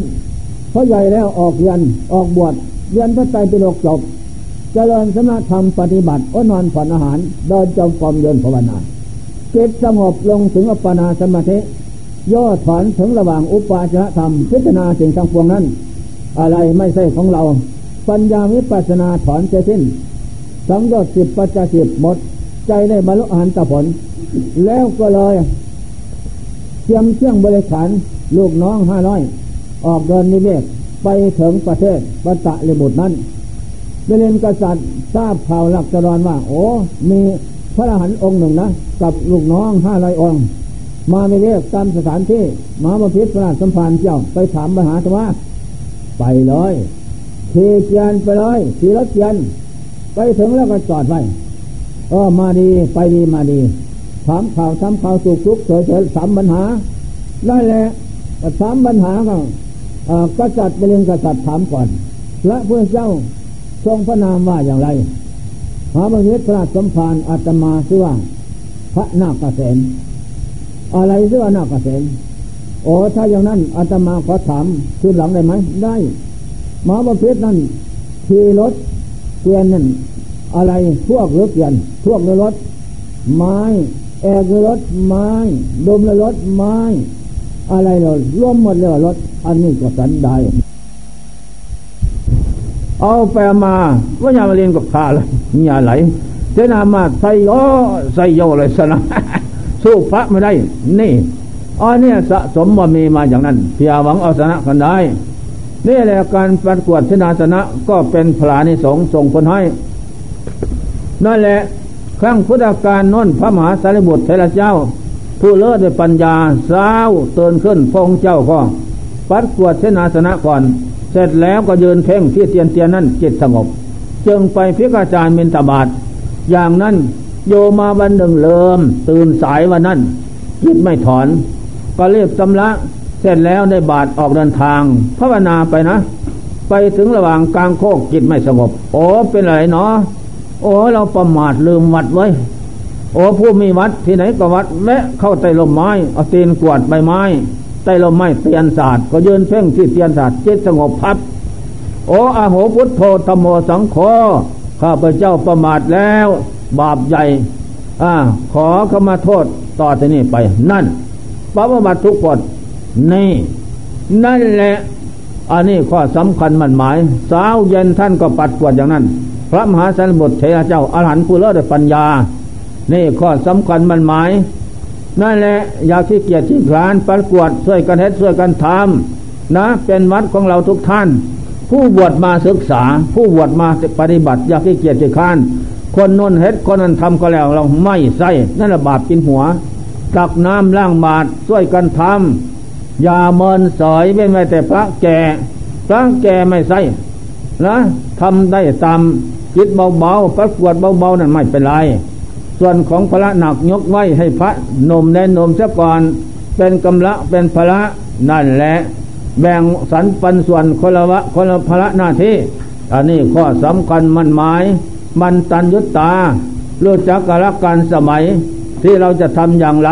พ่อใหญ่แล้วออกเรียนออกบวชเรียนพระไตรปิฎกจบเจริญสมถะปฏิบัติอดนอนผ่อนอาหารเดินจงกรมเดินภาวนาจิตสงบลงถึงอัปปนาสมาธิย่อถอนถึงระหว่างอุปาจารธรรมพิจารณาสิ่งทั้งปวงนั้นอะไรไม่ใช่ของเราปัญญาวิปัสสนาถอนเสร็จสิ้นสังโยชน์10ปัจจัย10หมดใจได้บรรลุอรหันตผลแล้วก็เลยเตรียมเครื่องบริขารลูกน้อง500ออกเดินนิเวศไปถึงประเทศปตลิบุตรนั้นเดลินกษัตริย์ทราบข่าวหลักจรว่าโอ้มีพระอรหันต์องค์หนึ่งนะกับลูกน้อง500องค์มาในเรียกตามสถานที่มหาบพิตรพระราชสัมพันธ์เจ้าไปถามมหาธรรมะไปเลยเทียนไปเลยสีรถเทียนไปถึงแล้วก็จอดไว้มาดีไปดีมาดีถามข่าวสุกทุกข์เฉยๆถามปัญหาได้แหละถามปัญหาก็จัดไปเรียนกษัตริย์ถามก่อนและพระเจ้าทรงพระนามว่าอย่างไรมหาบพิตรพระราชสัมพันธ์อาตมาชื่อว่าพระนาคเกษณอะไรชื่อว่านาคเกษณโอ้ถ้าอย่างนั้นอาตมาขอถามคืนหลังได้ไหมได้มหาบพิตรนั่นขี่รถเกวียนนั่นอะไรพวกหรือเกวียนพวกหรือรถไม้แอกหรือรถไม้ดมหรือรถไม้อะไรเราร่วมหมดเลยว่ารถอันนี้ก็สันดานเอาไปมาว่าอย่ามาเรียนกับข้าเลยอย่าไหล เสนามาใส่โอใส่โยเลยสนะสู้พระไม่ได้นี่อ๋อเนี่ยสะสมว่ามีมาอย่างนั้นเพียรหวังเอาชนะกันได้นี่แหละการประกวดชนะชนะก็เป็นพลานิสงส่งผลให้นั่นแหละครั้งพุทธกาลน้นพระมหาสารีบุตรเทระเจ้าผู้เลิศด้วยปัญญาสาวเตือนขึ้นพงเจ้าก็ประกวดชนะชนะก่อนเสร็จแล้วก็ยืนเพ่งที่เตียนนั่นจิตสงบจึงไปพิกาจารย์มินตบาทอย่างนั้นโยมาวันหนึ่งเริ่มตื่นสายวันนั้นจิตไม่ถอนก็เรียบสำลักเสร็จแล้วได้บาทออกเดินทางภาวนาไปนะไปถึงระหว่างกลางโคกจิตไม่สงบโอ้เป็นไรเนาะโอ้เราประมาทลืมวัดไว้โอ้ผู้มีวัดที่ไหนก็วัดแวะเข้าใต้ลมไม้เอาตีนกวาดใบไม้ใต้ลมไม้เตียนศาสตร์ก็ยืนเพ่งที่เตียนศาสตร์จิตสงบพับโอ้อาโหพุทโธธัมโมสังโฆข้าพเจ้าประมาทแล้วบาปใหญ่ขอเข้ามาโทษต่อที่นี่ไปนั่นปฏิบัติทุกกฎนี่นั่นแหละอันนี้ข้อสำคัญมันหมายสาวเย็นท่านก็ปัดกวดอย่างนั้นพระมหาสารีบุตรเถระเจ้าอรหันต์ผู้เลิศด้วยปัญญานี่ข้อสำคัญมันหมายนั่นแหละอย่าขี้เกียจขี้คลานปัดกวดช่วยกันเฮ็ดช่วยกันทำนะเป็นวัดของเราทุกท่านผู้บวชมาศึกษาผู้บวชมาปฏิบัติอย่าขี้เกียจขี้คลานคนนนเฮ็ดคนนั้นทำก็แล้วเราไม่ใส่นั่นละบาปกินหัวตักน้ำล้างบาตรช่วยกันทำอย่าเมินเสยเป็นไว้แต่พระแก่ไม่ใช่นะทำได้ตามจิตเบาๆประกวดเบาๆนั่นไม่เป็นไรส่วนของพระหนักยกไว้ให้พระนมแน่นมเสียก่อนเป็นกำละเป็นพระนั่นแหละแบ่งสรรปันส่วนคนละพระหน้าที่อันนี้ข้อสำคัญมันหมายมันตันยุตตารู้จักกาลการสมัยที่เราจะทำอย่างไร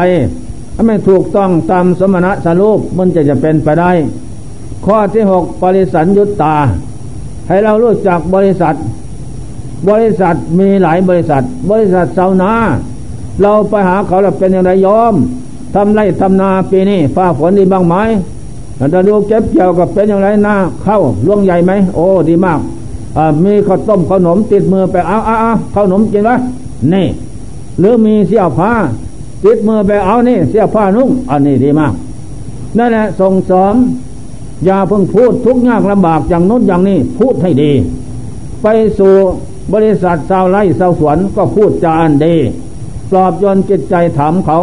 ถ้าไม่ถูกต้องตามสมณะสรูปมันจะเป็นไปได้ข้อที่6บริสัญยุตตาให้เรารู้จักบริษัทมีหลายบริษัทชาวนาเราไปหาเขาแล้วเป็นอย่างไรยอมทำไร่ทำนาปีนี้ฟ้าฝนดีบ้างไหมแต่ดูเก็บเกี่ยวกับเป็นอย่างไรนาเข้าล่วงใหญ่ไหมโอ้ดีมากมีข้าวต้มขนมติดมือไปเอาข้าวขนมกินวะนี่หรือมีเสื้อผ้าติดมือไปเอานี่เสื้อผ้านุ่งอันนี้ดีมากนั่นแหละส่งเสริมอย่าเพิ่งพูดทุกข์ยากลำบากอย่างนู้นอย่างนี้พูดให้ดีไปสู่บริษัทชาวไร่ชาวสวนก็พูดจาอันดีปลอบโยนจิตใจถามเขา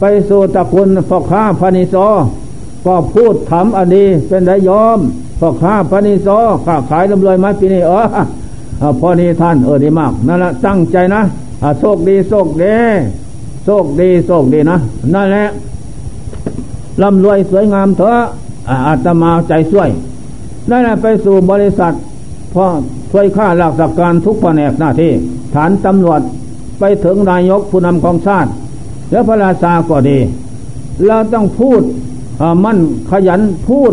ไปสู่ตระกูลพ่อค้าพนิโซก็พูดถามอันดีเป็นได้ยอมพ่อค้าพนิโซค้าขายร่ำรวยไหมปีนี้พอดีท่านดีมากนั่นแหละตั้งใจนะโชคดีนะนั่นแหละร่ำรวยสวยงามเถอะอาตมาใจช่วยนั่นแหละไปสู่บริษัทพ่อช่วยข้าราชการทุกแผนกหน้าที่ฐานตำรวจไปถึงนายกผู้นำของชาติและพระราชาก็ดีเราต้องพูดมั่นขยันพูด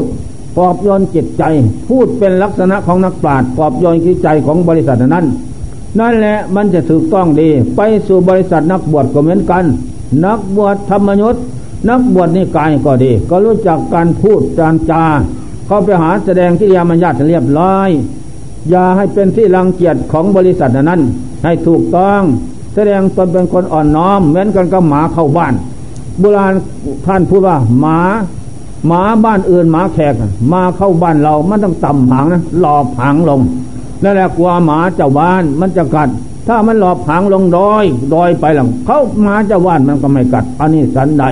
ปลอบโยนจิตใจพูดเป็นลักษณะของนักปราชญ์ปลอบโยนจิตใจของบริษัทนั้นนั่นแหละมันจะถูกต้องดีไปสู่บริษัทนักบวชก็เหมือนกันนักบวชธรรมยุทธนักบวชนิกายก็ดีก็รู้จักการพูดการจาเข้าไปหาแสดงกิริยามารยาทเรียบร้อยอย่าให้เป็นที่รังเกียจของบริษัทนั้นให้ถูกต้องแสดงตนเป็นคนอ่อนน้อมเหมือนกันกับหมาเข้าบ้านโบราณท่านพูดว่าหมาบ้านอื่นหมาแขกมาเข้าบ้านเรามันต้องต่ำหางนะหลอบหางลงนั่นแหละกลัวหมาเจ้าบ้านมันจะกัดถ้ามันหลอบหางลงดอยไปหลังเขาหมาเจ้าบ้านมันก็ไม่กัดอันนี้สันใด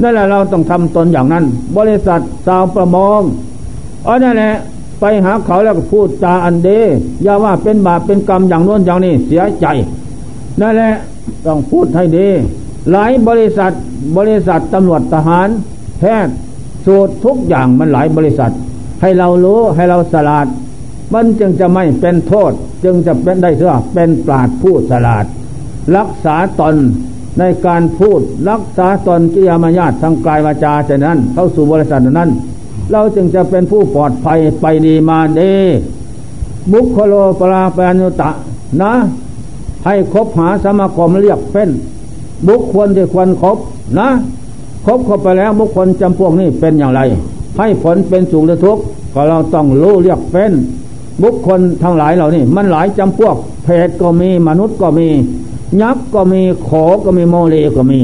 นั่นแหละเราต้องทำตนอย่างนั้นบริษัทชาวประมงนั่นแหละไปหาเขาแล้วก็พูดจาอันดีอย่าว่าเป็นบาปเป็นกรรมอย่างโน้นอย่างนี้เสียใจนั่นแหละต้องพูดให้ดีหลายบริษัทตำรวจทหารแพทย์สูตรทุกอย่างมันหลายบริษัทให้เรารู้ให้เราฉลาดมันจึงจะไม่เป็นโทษจึงจะเป็นได้เถอะเป็นปราชญ์ผู้ฉลาดรักษาตนในการพูดรักษาตนกิริยามารยาททางกายวาจาฉะนั้นเข้าสู่บริษัทนั้นเราจึงจะเป็นผู้ปลอดภัยไปดีมาดีบุคโลปราปานุตะนะให้คบหาสมาคมเรียกเป็นบุคคลที่ควรคบนะคบเข้าไปแล้วบุคคลจำพวกนี้เป็นอย่างไรให้ผลเป็นสุขหรือทุกข์ก็เราต้องรู้เรียกเป็น บุคคลทั้งหลายเหล่านี้มันหลายจำพวกเพศก็มีมนุษย์ก็มียักษ์ก็มีโขก็มีโมเลก็มี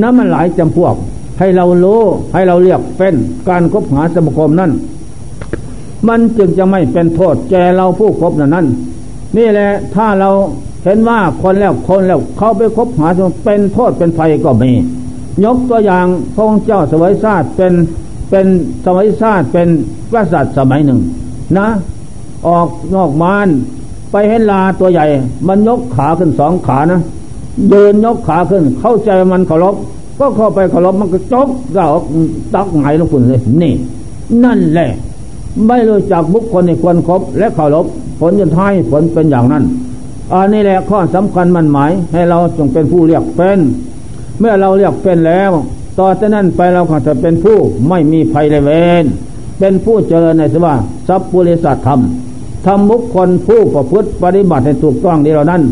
นั่นมันหลายจำพวกให้เรารู้ให้เราเรียกเป็นการคบหาสมาคมนั่นมันจึงจะไม่เป็นโทษแก่เราผู้คบนั้นนี่แหละถ้าเราเห็นว่าคนแล้วเขาไปคบหาจนเป็นโทษเป็นภัยก็มียกตัวอย่างพระองค์เจ้าสวัยชาติเป็นสวัยชาติเป็นกษัตริย์สมัยหนึ่งนะออกนอกบ้านไปเห็นลาตัวใหญ่มันยกขาขึ้นสองขานะเดินยกขาขึ้นเข้าใจมันเคารพก็เข้าไปเคารพมันก็จบก็ออกตักไหนลงคุณเลยนี่นั่นแหละไม่รู้จักบุคคลในควรครบและเคารพผลจนท้ายผลเป็นอย่างนั้นอันนี้แหละข้อสำคัญมันหมายให้เราจงเป็นผู้เรียกเป็นเมื่อเราเรียกเป็นแล้วต่อจากนั้นไปเราก็จะเป็นผู้ไม่มีภัยในเวรเป็นผู้เจริญในสภาสัพพุริสธรรมทำบุคคลผู้ประพฤติปฏิบัติให้ถูกต้องดีเหล่านั้น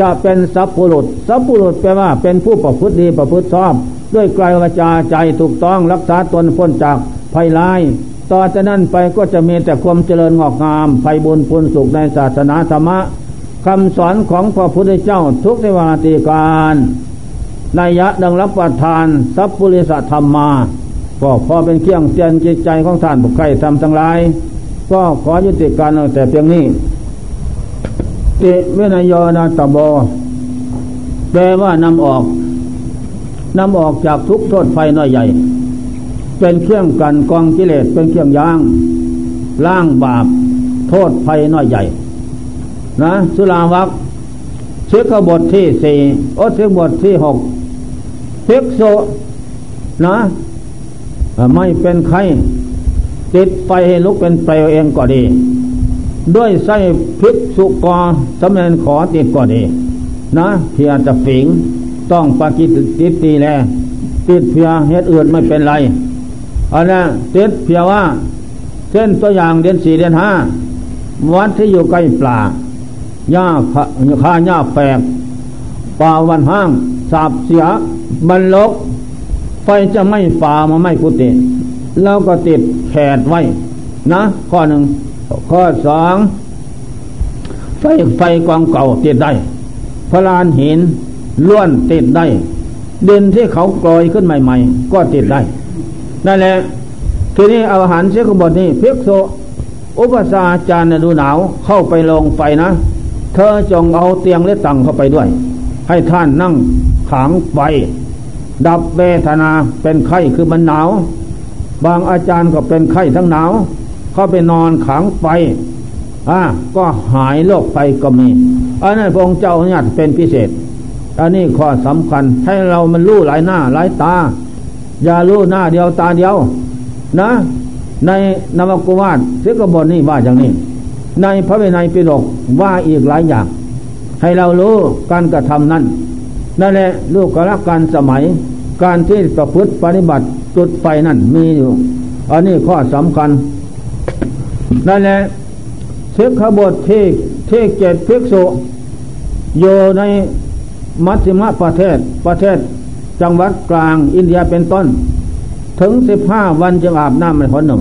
จะเป็นสัพพุรุษสัพพุรุษแปลว่าเป็นผู้ประพฤติดีประพฤติชอบด้วยกายวาจาใจถูกต้องรักษาตนพ้นจากภัยร้ายต่อจากนั้นไปก็จะมีแต่ความเจริญงอกงามไพบูลย์พูนสุขในศาสนาธรรมะคำสอนของพระพุทธเจ้าทุกในวาติการนัยยะดังรับประทานสัพพุริสธรรมมาก็พอเป็นเครื่องเตือนจิตใจของท่านผู้ใคร่ทำทั้งหลายก็ขอยุติการเอาแต่เพียงนี้ติวินัยโยนาตโบแปลว่านำออกจากทุกโทษภัยน้อยใหญ่เป็นเครื่องกันกองกิเลสเป็นเครื่องย่างล้างบาปโทษภัยน้อยใหญ่นะสุราวัคสิกขาบทที่4อดสิกขาบทที่6ภิกษุนะไม่เป็นไข้ติดไฟให้ลุกเป็นไฟเองก็ดีด้วยไส้ภิกษุกอสำเร็จขอติดก็ดีนะเพียจะฝีงต้องปากิติตีแลติดเพียเฮ็ดอื่นไม่เป็นไรเอาละติดเพียว่าเช่นตัวอย่างเดือน4เดือน5วัดที่อยู่ใกล้ปลาหญ้าค่าหญ้าแปลกป่าวันห้างสาบเสียบรรลกไฟจะไม่ฝ่ามาไม่กุฏิแล้วก็ติดแขดไว้นะข้อหนึ่งข้อสองไฟกองเก่าติดได้พลานหินล้วนติดได้ดินที่เขากลอยขึ้นใหม่ๆก็ติดได้นั่นแหละทีนี้อาหารเสกบทนี้ภิกษุอุปสาจารย์ดูหนาวเข้าไปลงไฟนะเธอจงเอาเตียงและตั่งเข้าไปด้วยให้ท่านนั่งขางไฟดับเวทนาเป็นไข้คือมันหนาวบางอาจารย์ก็เป็นไข้ทั้งหนาวเข้าไปนอนขางไฟก็หายโรคไปก็มีอันนั้นพระองค์เจ้าอนุญาตเป็นพิเศษอันนี้ข้อสำคัญให้เรามันรู้หลายหน้าหลายตาอย่ารู้หน้าเดียวตาเดียวนะในนวโกวาทสิกขาบทนี้ว่าอย่างนี้ในพระวินัยปิฎกว่าอีกหลายอย่างให้เรารู้การกระทำนั้นนั่นแหละรู้กาลการสมัยการที่ประพฤติปฏิบัติจุดไฟนั่นมีอยู่อันนี้ข้อสำคัญนั่นแหละสิกขาบทที่7ภิกษุอยู่ในมัชฌิมประเทศจังหวัดกลางอินเดียเป็นต้นถึง15วันจึงอาบน้ำในหนหนึ่ง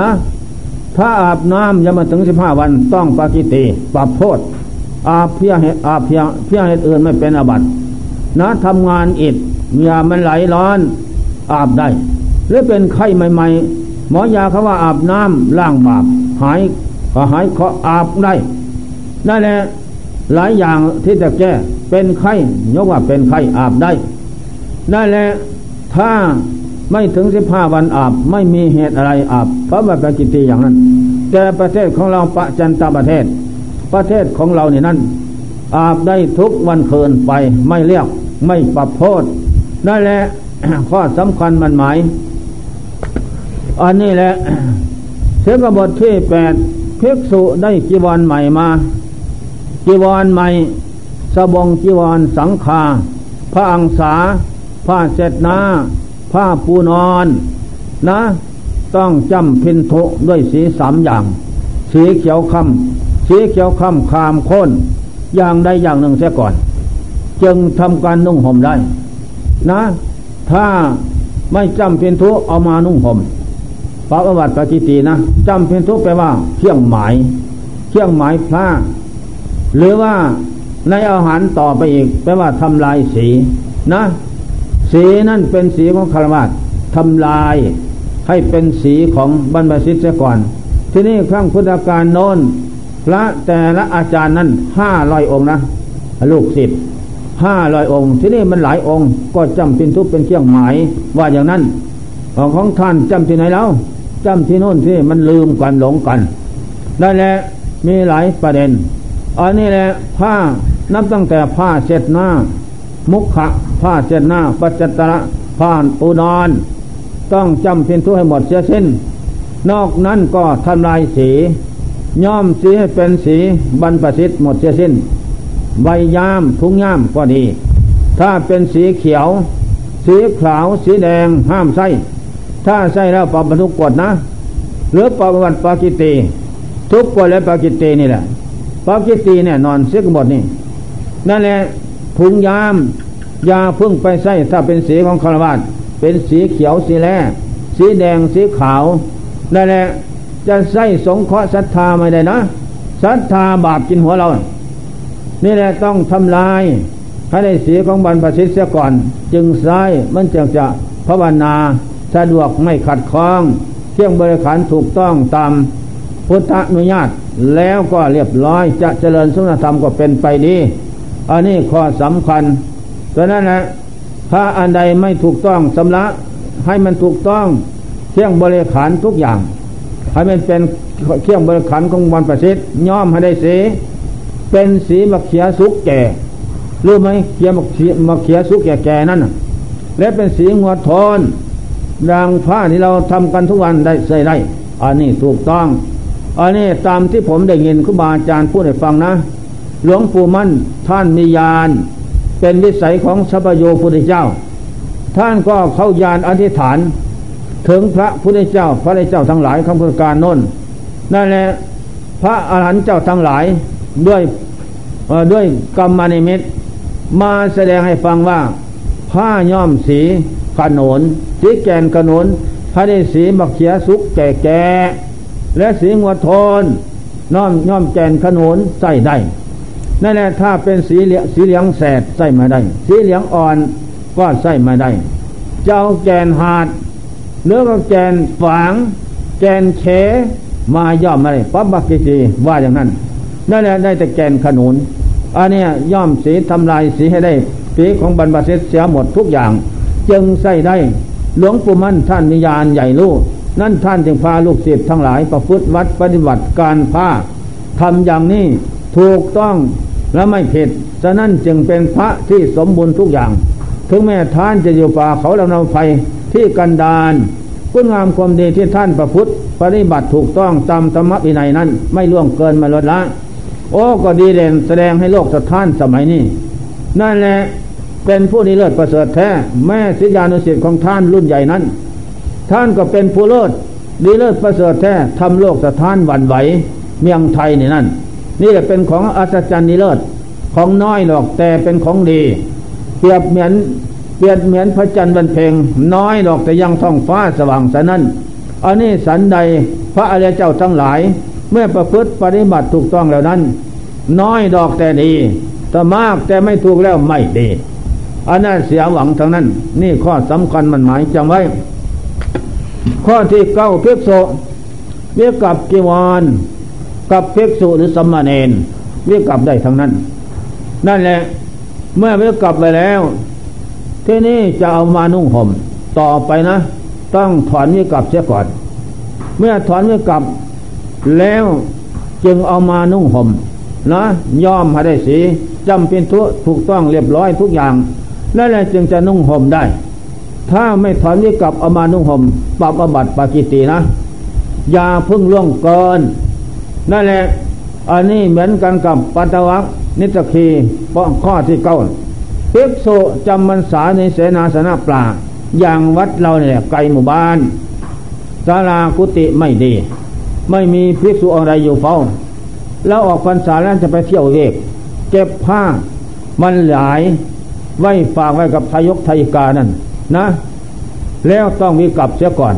นะถ้าอาบน้ำยังมาถึง15วันต้องปาจิตีปรับโทษอาบเพียเหตุอื่นไม่เป็นอาบัตินะทำงานอิดเมียมันไหลร้อนอาบได้หรือเป็นไข้ใหม่ๆหมอยาเขาว่าอาบน้ำล้างบาปหายขออาบได้นั่นแหละหลายอย่างที่จะแก้เป็นไข้ยกว่าเป็นไข้อาบได้นั่นแหละถ้าไม่ถึง15วันอาบไม่มีเหตุอะไรอาบเพราะว่าปาจิตีอย่างนั้นแต่ประเทศของเราปะจันตประเทศของเรานี่นั่นอาบได้ทุกวันคืนไปไม่เรียกไม่ปรับโทษนั่นแหละ ข้อสำคัญมันหมายอันนี้แหละเสกบทที่8ภิกษุได้จีวรใหม่มาจีวรใหม่สบงจีวรสังฆาผ้าอังสาผ้าเสดนาผ้าปูนอนนะต้องจำพินโทด้วยสี3อย่างสีเขียวค่ำคามข้นอย่างใดอย่างหนึ่งเสียก่อนจึงทำการนุ่งห่มได้นะถ้าไม่จำพินโทเอามานุ่งห่มปรับอวัตปาจิตีนะจำพินโทแปลว่าเครื่องหมาย เครื่องหมายพลาดหรือว่าในอาหารต่อไปอีกแปลว่าทำลายสีนะสีนั่นเป็นสีของคารวะทำลายให้เป็นสีของบรรพชิตเสียก่อนที่นี่ครั้งพุทธกาลโน้นพระแต่ละอาจารย์นั้น500 องค์นะลูกศิษย์500 องค์ที่นี่มันหลายองค์ก็จำเป็นทุกเป็นเครื่องหมายว่าอย่างนั้นของท่านจำที่ไหนแล้วจำที่โน้นที่มันลืมกันหลงกันนั่นแหละมีหลายประเด็นอันนี้แหละผ้านับตั้งแต่ผ้าเช็ดหน้ามุขะผ้าเช็ดหน้าปัจจตระผ้าปูนอนต้องจำเป็นทุกให้หมดเสียสิ้นนอกนั้นก็ทำลายสีย้อมสีให้เป็นสีบรรพชิตหมดเสียสิ้นใบย่ามทุ่งย่ามก็ดีถ้าเป็นสีเขียวสีขาวสีแดงห้ามใส่ถ้าใส่แล้วปรับบรรทุกกฎนะหรือปรับวัดปากิตีทุกกฎและปากิตีนี่แหละปากิตีเนี่ยนอนเสียกหมดนี่นั่นแหละทุ่งย่ามยาพึ่งไปใส่ถ้าเป็นสีของคารวะเป็นสีเขียวสีแร่สีแดงสีขาวนั่นแหละจะใส่สงเคราะห์ศรัทธาไม่ได้นะศรัทธาบาปกินหัวเรานี่แหละต้องทำลายให้ได้สีของบรรพชิตเสียก่อนจึงใส่มันจึงจะภาวนาสะดวกไม่ขัดข้องเครื่องบริขารถูกต้องตามพุทธอนุญาตแล้วก็เรียบร้อยจะเจริญสมณธรรมก็เป็นไปดีอันนี้ข้อสำคัญดังนั้นนะถ้าอันใดไม่ถูกต้องสำละให้มันถูกต้องเครื่องบริขารทุกอย่างให้มันเป็นเครื่องบริขารของบรรพชิตย่อมให้ได้สีเป็นสีมะเขียสุกแก่รู้ไหมเขียมะเขียสุกแก่ๆนั่นและเป็นสีงัวทอนดังผ้าที่เราทำกันทุกวันได้ใส่ได้อันนี้ถูกต้องอันนี้ตามที่ผมได้ยินครูบาอาจารย์พูดให้ฟังนะหลวงปู่มั่นท่านมีญาณเป็นวิสัยของสัพพโยพุทธเจ้าท่านก็เข้าญาณอธิษฐานถึงพระพุทธเจ้าพระเจ้าทั้งหลายคำพุทธการโน้นนั่นแหละพระอรหันต์เจ้าทั้งหลายด้วยกรรมนิมิตมาแสดงให้ฟังว่าผ้าย้อมสีขนนสีแกนขนนผ้าได้สีบักเขียสุกแก่ๆและสีงัวทนย้อมแกนขนนใส่ได้นั่นแหละถ้าเป็นสีเหลืองแสดใส่ไม่ได้สีเหลืองอ่อนก็ใส่ไม่ได้เจ้าแกนหาดเนื้อก็แกนฝางแกนเขมาย่อมอะไรปั๊บบักกีว่าอย่างนั้นนั่นแหละได้แต่แกนขนุนอันนี้ย่อมสีทำลายสีให้ได้สีของบรรพชิตเสียหมดทุกอย่างจึงใส่ได้หลวงปู่มั่นท่านมีญาณใหญ่รู้นั่นท่านจึงพาลูกศิษย์ทั้งหลายประพฤติวัดปฏิบัติการผ้าทำอย่างนี้ถูกต้องและไม่ผิดฉะนั้นจึงเป็นพระที่สมบูรณ์ทุกอย่างถึงแม้ท่านจะอยู่ป่าเขาลำนาวไฟที่กันดารคุณงามความดีที่ท่านประพฤติปฏิบัติถูกต้องตามธรรมวินัยนั้นไม่ล่วงเกินมาลดละโอ้ก็ดีเด่นแสดงให้โลกสะท้านสมัยนี้นั่นแหละเป็นผู้ดีเลิศประเสริฐแท้แม่ศิษยานุศิษย์ของท่านรุ่นใหญ่นั้นท่านก็เป็นผู้เลิศดีเลิศประเสริฐแท้ทำโลกสะท้านหวั่นไหวเมืองไทยนี่นั่นนี่แหละเป็นของอัศจรรย์ดีเลิศของน้อยหรอกแต่เป็นของดีเปรียบเหมือนพระจันทร์บรรเพงน้อยหรอกแต่ยังท้องฟ้าสว่างฉะนั้นอันนี้สันใดพระอริยเจ้าทั้งหลายเมื่อประพฤติปฏิบัติถูกต้องแล้วนั้นน้อยดอกแต่ดีแต่มากแต่ไม่ถูกแล้วไม่ดีอันนั้นเสียหวังทั้งนั้นนี่ข้อสำคัญมันหมายจำไว้ข้อที่9ภิกษุวิกัปกิวรกับภิกษุหรือสมณเณรวิกัปได้ทั้งนั้นนั่นแหละเมื่อวิกัปไปแล้วที่นี่จะเอามานุ่งห่มต่อไปนะต้องถอนวิกัปเสียก่อนเมื่อถอนวิกัปแล้วจึงเอามานุ่งห่มนะย่อมให้ได้สีจำเป็นทุกถูกต้องเรียบร้อยทุกอย่างนั่นแหละจึงจะนุ่งห่มได้ถ้าไม่ถอนวิกัปเอามานุ่งห่มปรับอาบัติปาจิตีนะอย่าพึ่งล่วงเกินนั่นแหละอันนี้เหมือนกันกับปัตตวัคนิตคีป้องข้อที่9ภิกษุจำพรรษาในเสนาสนะปราอย่างวัดเราเนี่ยไกลหมู่บ้านศาลากุฏิไม่ดีไม่มีภิกษุอะไรอยู่เฝ้าแล้วออกพรรษาแล้วจะไปเที่ยวเอกเก็บผ้ามันหลายไว้ฝากไว้กับทายกทายิกานั่นนะแล้วต้องวิกัปเสียก่อน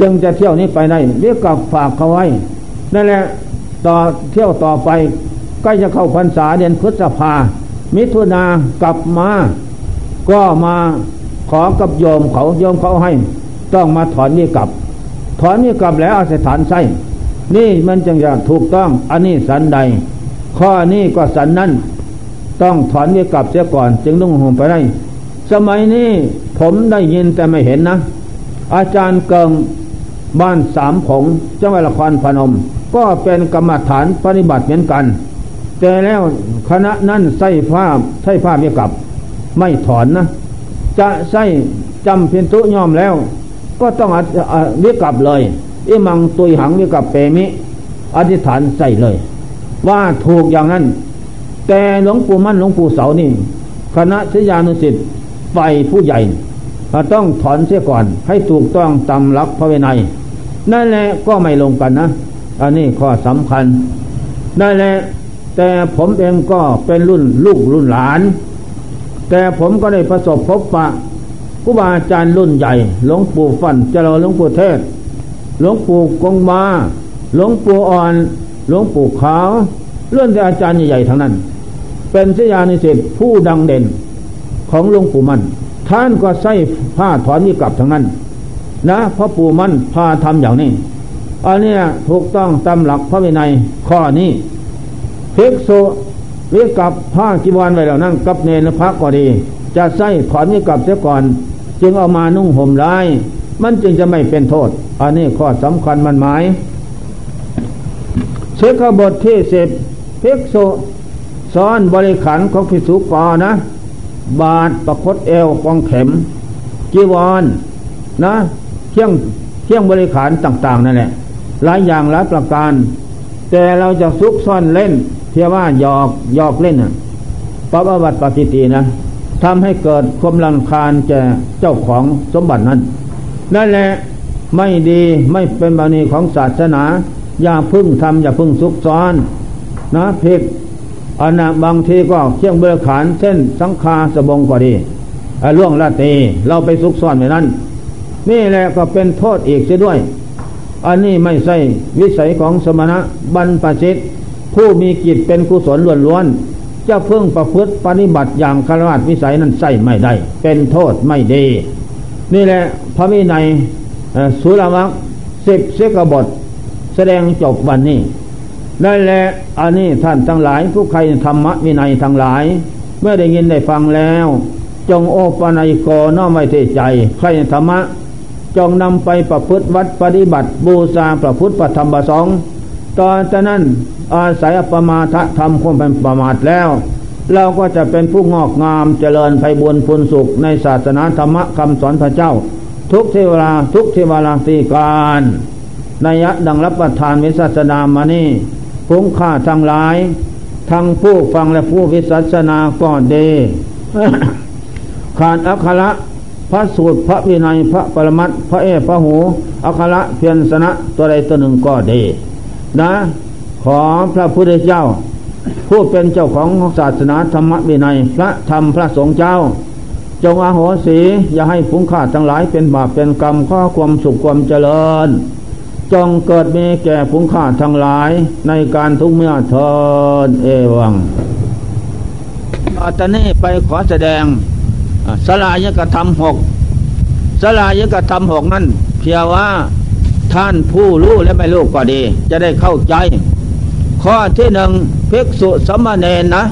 จึงจะเที่ยวนี้ไปได้วิกัปฝากเขาไว้นั่นแหละ ต่อเที่ยวต่อไปใกล้จะเข้าพรรษาเดือนพฤษภามิถุนากลับมาก็มาขอกับโยมเขาโยมเขาให้ต้องมาถอนนี่กลับถอนนี่กลับแล้วเอาสถานไส้นี่มันจึงจะถูกต้องอันนี้สันใดข้อนี้ก็สันนั้นต้องถอนนี่กลับเสียก่อนจึงนุ่งห่มไปได้สมัยนี้ผมได้ยินแต่ไม่เห็นนะอาจารย์เกิงบ้านสามผงจังหวัดนครพนมก็เป็นกรรมฐานปฏิบัติเหมือนกันแต่แล้วคณะนั้นใส่ผ้าไม่กลับไม่ถอนนะจะใส่จำเพียนตุยอมแล้วก็ต้องวิกลับเลยอิมังตุยหังวิกลับเปมิอธิษฐานใส่เลยว่าถูกอย่างนั้นแต่หลวงปู่มั่นหลวงปู่เสานี่คณะศิษยานุศิษย์ฝ่ายผู้ใหญ่ต้องถอนเสียก่อนให้ถูกต้องตามหลักพระวินัยนั่นแหละก็ไม่ลงกันนะอันนี้ข้อสำคัญนั่นแหละแต่ผมเองก็เป็นรุ่นลูกรุ่นหลานแต่ผมก็ได้ประสบพบปะครูบาอาจารย์รุ่นใหญ่หลวงปู่ฟั่นเจริญหลวงปู่เทศหลวงปู่กงมาหลวงปู่อ่อนหลวงปู่ขาวล้วนแต่อาจารย์ใหญ่ๆทั้งนั้นเป็นศิษยานุศิษย์ผู้ดังเด่นของหลวงปู่มั่นท่านก็ใส่ผ้าถอนนี่กลับทั้งนั้นนะพระปู่มั่นพาทำอย่างนี้อันนี้ถูกต้องตามหลักพระวินัยข้อนี้ภิกษุวิกลับผ้าจีวรไว้แล้วนั่งกับเนรพระก็ดีจะใส่ถอนนี่กลับเสียก่อนจึงเอามานุ่งห่มได้มันจึงจะไม่เป็นโทษอันนี้ข้อสำคัญมันหมายสิกขาบทที่10ภิกษุซ้อนบริขารของภิกษุก่อนะบาทประคตเอวกองเข็มจีวร นะเที่ยงบริขารต่างๆนั่นแหละหลายอย่างหลายประการแต่เราจะซุกซ่อนเล่นเพียงว่าหยอกเล่นปรับอวัตปฏิตีนะทำให้เกิดความรำคาญแก่เจ้าของสมบัตินั้นนั่นแหละไม่ดีไม่เป็นบารมีของศาสนาอย่าพึ่งทำอย่าพึ่งซุกซ่อนนะผิดอันนะบางทีก็เที่ยงบริขารเส้นสังฆาสบงก็ดีล่วงละตีเราไปซุกซ่อนไว้นั้นนี่แหละก็เป็นโทษอีกเสียด้วยอันนี้ไม่ใช่วิสัยของสมณะบรรพชิตผู้มีจิตเป็นกุศลล้วนๆจะพึ่งประพฤติปฏิบัติอย่างคฤหัสถ์วิสัยนั้นใช่ไม่ได้เป็นโทษไม่ดีนี่แหละพระวินัยสุรวรรค10สิกขาบทแสดงจบวันนี้นั่นแหละอันนี้ท่านทั้งหลายผู้ใครธรรมวินัยทั้งหลายเมื่อได้ยินได้ฟังแล้วจงโอปนัยโกน้อมไว้ที่ใจใครธรรมะจงนำไปประพฤติวัดปฏิบัติบูชาประพฤติประธรรมประสงค์ตอนนั้นอาศัยอปมาทธรรมความเป็นประมาทแล้วเราก็จะเป็นผู้งอกงามเจริญไพบูลย์พูนสุขในศาสนาธรรมะคำสอนพระเจ้าทุกเทวาตีการนัยยะดังรับประทานวิสัชนามานี่คุ้มค่าทั้งหลายทั้งผู้ฟังและผู้วิสัชนาก็ดีขาดอัคระพระสูตรพระวินัยพระปรมัตถ์พระเอพระโหอัคระเพียรสนะตัวใดตัวหนึ่งก็ดีนะขอพระพุทธเจ้าผู้เป็นเจ้าของศาสนาธรรมวินัยพระธรรมพระสงฆ์เจ้าจงอโหสิอย่าให้คุ้มค่าทั้งหลายเป็นบาปเป็นกรรมข้อความสุขความเจริญจงเกิดมีแก่ผู้ฆ่าทั้งหลายในการทุกเมื่อเทินเอวังต่อจากนี้ไปขอแสดงสลายกธรรม6สลายกธรรม6นั้นเพียงว่าท่านผู้รู้และไม่รู้ก็ดีจะได้เข้าใจข้อที่1ภิกษุสมณเณรนะ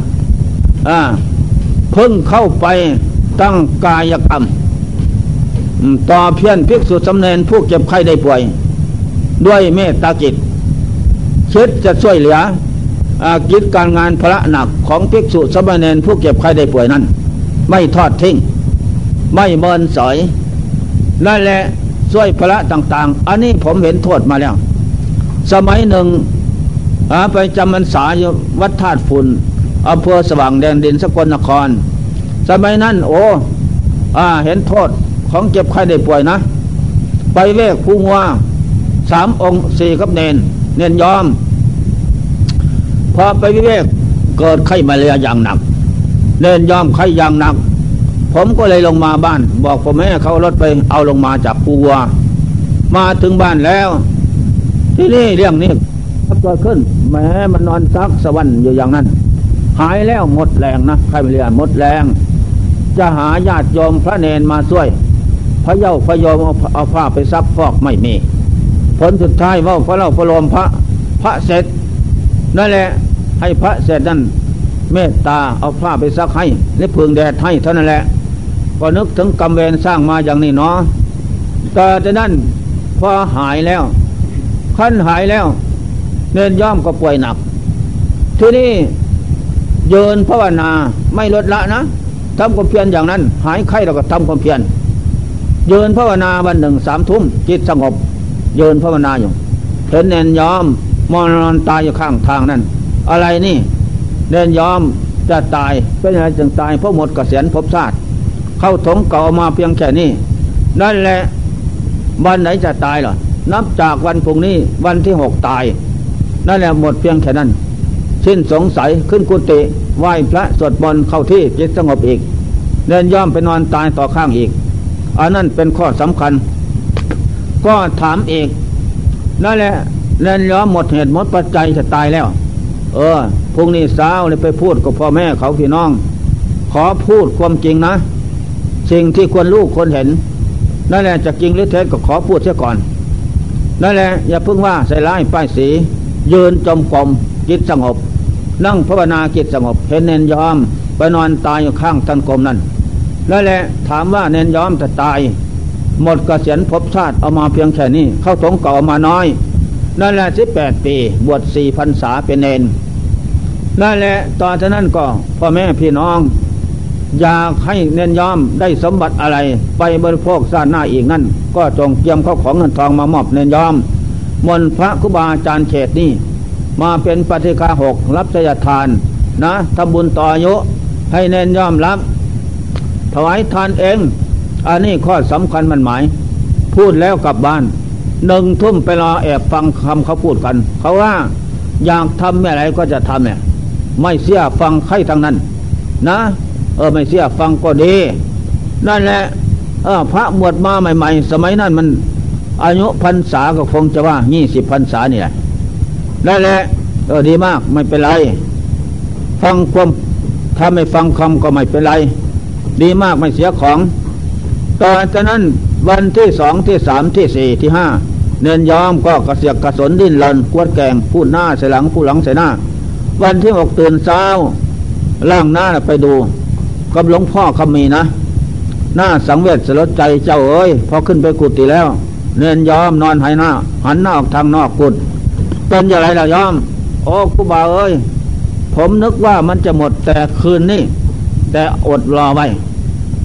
พึ่งเข้าไปตั้งกายกรรมต่อเพี้ยนภิกษุสมณเณรผู้เจ็บไข้ได้ป่วยด้วยเมตตาจิตคิดจะช่วยเหลือกิจการงานพระหนักของภิกษุสมณเณรผู้เจ็บไข้ได้ป่วยนั้นไม่ทอดทิ้งไม่เมินเฉยนั่นแหละช่วยพระต่างๆอันนี้ผมเห็นโทษมาแล้วสมัยหนึ่งไปจำพรรษาอยู่วัดธาตุฝุ่นอำเภอสว่างแดนดินสกลนครสมัยนั้นเห็นโทษของเจ็บไข้ได้ป่วยนะไปเวกผู้งัว3องค์4กับเนนยอมพอไปวิเวกเกิดไข้มาเรียอย่างหนักเนนยอมไข้อย่างหนักผมก็เลยลงมาบ้านบอกพ่อแม่เขารถไปเอาลงมาจากภูวัวมาถึงบ้านแล้วที่นี่เรื่องนี้ เกิดขึ้นแม้มันนอนซักสวรรค์อยู่อย่างนั้นหายแล้วหมดแรงนะใครไม่เรียนหมดแรงจะหาญาติโยมพระเนนมาช่วยพระเย้าพระโยมเอาผ้าไปซักฟอกไม่มีผลสุดท้ายว่าพระเล่าพระโลมพระเสร็จนั่นแหละให้พระเสร็จนั่นเมตตาเอาผ้าไปซักให้และพึงแดดให้เท่านั้นแหละก็นึกถึงกรรมเวรสร้างมาอย่างนี้เนาะแต่ฉะนั้นพอหายแล้วขั้นหายแล้วเนินย่อมก็ป่วยหนักที่นี่เยินภาวนาไม่ลดละนะทำความเพียรอย่างนั้นหายไข้เราก็ทำความเพียรเยินภาวนาวันหนึ่งสามทุ่มจิตสงบเยินภาวนาอยู่เห็นเนินย่อมมอนอนตายอยู่ข้างทางนั่นอะไรนี่เนินย่อมจะตายเป็นอะไรจึงตายเพราะหมดกระแสนภพชาติเข้าถงเก่ามาเพียงแค่นี้นั่นแหละวันไหนจะตายหรอนับจากวันพรุ่งนี้วันที่6ตายนั่นแหละหมดเพียงแค่นั้นสิ้นสงสัยขึ้นกุฏิไหว้พระสวดมนต์เข้าที่จิตสงบอีกเดินย่อมไปนอนตายต่อข้างอีกอันนั้นเป็นข้อสำคัญก็ถามอีกนั่นแหละเดินย่อมหมดเหตุหมดปัจจัยจะตายแล้วพรุ่งนี้เช้าเลยไปพูดกับพ่อแม่เขาพี่น้องขอพูดความจริงนะสิ่งที่ควรรู้ควรเห็นนั่นแหละจะจริงหรือเท็จก็ขอพูดเสียก่อนนั่นแหละอย่าเพิ่งว่าใส่ร้ายป้ายสียืนจมกลมจิตสงบนั่งภาวนาจิตสงบเห็นเนนยอมไปนอนตายอยู่ข้างตันกลมนั่นนั่นแหละถามว่าเนนยอมจะตายหมดกระเสียนภพชาติเอามาเพียงแค่นี้เข้าถงเก่าเอามาน้อยนั่นแหละ18 ปีบวช4 พรรษาเป็นเนนนั่นแหละตอนนั้นก็พ่อแม่พี่น้องอยากให้เนนยอมได้สมบัติอะไรไปบริโภคสร้างหน้าอีกนั่นก็จงเตรียมข้าวของเงินทองมามอบเนนยอมมนพระครูบาอาจารย์เขตนี่มาเป็นปฏิฆาหกรับสยทานนะทำบุญต่ออายุให้เนนยอมรับถวายทานเองอันนี้ข้อสำคัญมันหมายพูดแล้วกลับบ้าน1 ทุ่มไปรอแอบฟังคำเขาพูดกันเขาว่าอยากทำอะไรก็จะทำเนี่ยไม่เสียฟังใครทางนั้นนะไม่เสียฟังก็ดีนั่นแหละพระบวชมาใหม่ๆสมัยนั้นมันอายุพรรษาก็คงจะว่า20 พรรษานี่แหละนั่นแหละดีมากไม่เป็นไรฟังความถ้าไม่ฟังคำก็ไม่เป็นไรดีมากไม่เสียของต่อจากนั้นวันที่2 ที่ 3 ที่ 4 ที่ 5เนินยอมก็กระเสียกกระสนดิ้นรนกวดแกงพูดหน้าใส่หลังพูดหลังใส่หน้าวันที่6ตื่นเช้าล่างหน้าไปดูกับหลวงพ่อคำมีนะหน้าสังเวชสลดใจเจ้าเอ้ยพอขึ้นไปกุฏิแล้วเนินยอมนอนหายหน้าหันหน้าออกทางนอกกุฏิเป็นอย่างไรล่ะยอมโอ้ครูบาเอ้ยผมนึกว่ามันจะหมดแต่คืนนี้แต่อดรอไว้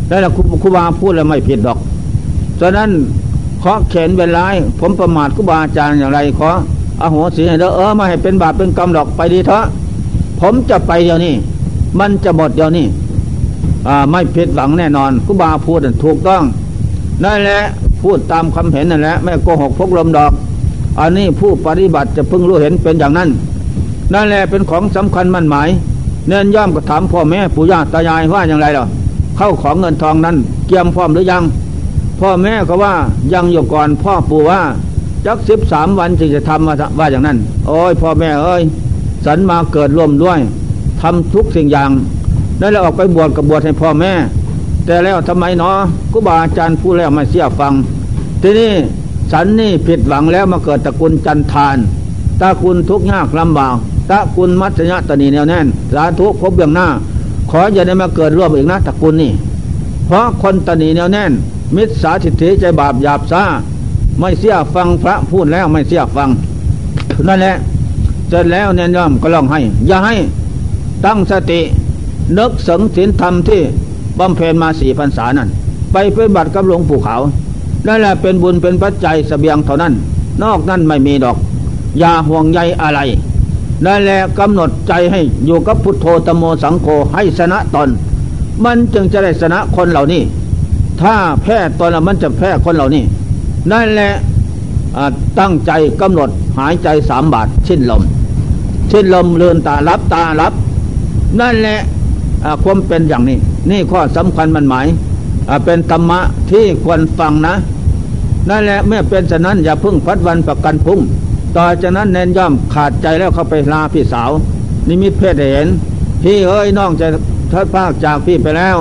ได้ล่ะครูบาพูดแล้วไม่ผิดดอกฉะนั้นขอเข็นเวลาผมประมาทครูบาอาจารย์อย่างไรขออโหสิให้เด้อมาให้เป็นบาปเป็นกรรมดอกไปดีเถอะผมจะไปเดี๋ยวนี้มันจะหมดเดี๋ยวนี้ไม่ผิดหวังแน่นอนครูบาพูดถูกต้องนั่นแหละพูดตามคำเห็นนั่นแหละไม่โกหกพกลมดอกอันนี้ผู้ปฏิบัติจะพึงรู้เห็นเป็นอย่างนั้นนั่นแหละเป็นของสำคัญมั่นหมายเน้นย่อมก็ถามพ่อแม่ปู่ย่าตายายว่าอย่างไรล่ะเข้าของเงินทองนั้นเตรียมพร้อมหรือยังพ่อแม่ก็ว่ายังอยู่ก่อนพ่อปู่ว่าจัก13 วันจึงจะทำว่าอย่างนั้นโอ้ยพ่อแม่เอ้ยสันมาเกิดร่วมด้วยทำทุกสิ่งอย่างได้แล้วออกไปบวชกับบวชให้พ่อแม่แต่แล้วทำไมเนาะครูบาอาจารย์พูดแล้วไม่เสียฟังทีนี้ฉันนี่ผิดหวังแล้วมาเกิดตระกูลจันทานตระกูลทุกข์ยากลำบากตระกูลมัจฉยตนีแนวแน่นสาธุพบเบื้องหน้าขออย่าได้มาเกิดร่วมอีกนะตระกูลนี่เพราะคนตนีแนวแน่นมิจฉาทิฏฐิใจบาปหยาบซ่าไม่เสียฟังพระพูดแล้วไม่เสียฟังนั่นแหละเสร็จแล้วแน่นย่อมก็ร้องให้อย่าให้ตั้งสตินึกสังศีลธรรมที่บำเพ็ญมา4 พรรษานั่นไปปฏิบัติกับหลวงปู่เขานั่นแหละเป็นบุญเป็นปัจจัยเสบียงเท่านั้นนอกนั้นไม่มีดอกอย่าห่วงใยอะไรนั่นแหละกำหนดใจให้อยู่กับพุทโธธัมโมสังโฆให้ชนะตนมันจึงจะได้ชนะคนเหล่านี้ถ้าแพ้ตนแล้วมันจะแพ้คนเหล่านี้นั่นแหละตั้งใจกำหนดหายใจ3 บาทชิ้นลมชิ้นลมเลื่อนตารับตารับนั่นแหละความเป็นอย่างนี้นี่ข้อสำคัญมันหมายเป็นธรรมะที่ควรฟังนะนั่นแหละเมื่อเป็นฉะนั้นอย่าพึ่งพัดวันประกันพรุ่ง ต่อจากนั้นเนนย่อมขาดใจแล้วเข้าไปลาพี่สาวนิมิตเพศเห็นพี่เอ้ยน้องจะทัดพากจากพี่ไปแล้ว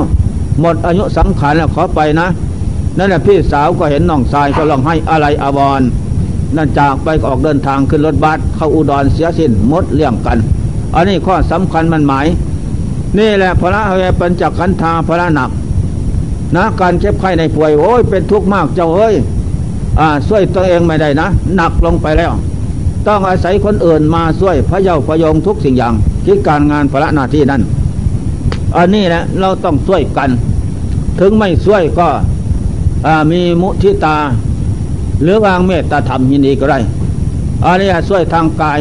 หมดอายุสังขารแล้วขอไปนะนั่นแหละพี่สาวก็เห็นน้องชายก็ร้องไห้อะไรอาวรณ์นั่นจากไปออกเดินทางขึ้นรถบัสเข้าอุดรเสียสิ้นหมดเรื่องกันอันนี้ข้อสำคัญมันหมายนี่แหละพระอริยปัญจขันธาพระหนักนะการเจ็บไข้ในป่วยโอ้ยเป็นทุกข์มากเจ้าเอ้ยช่วยตัวเองไม่ได้นะหนักลงไปแล้วต้องอาศัยคนอื่นมาช่วยพระเยาพยองทุกสิ่งอย่างคิดการงานพระหน้าที่นั่นอันนี้แหละเราต้องช่วยกันถึงไม่ช่วยก็มีมุทิตาหรือวางเมตตาธรรมยินดีก็ได้อันนี้ช่วยทางกาย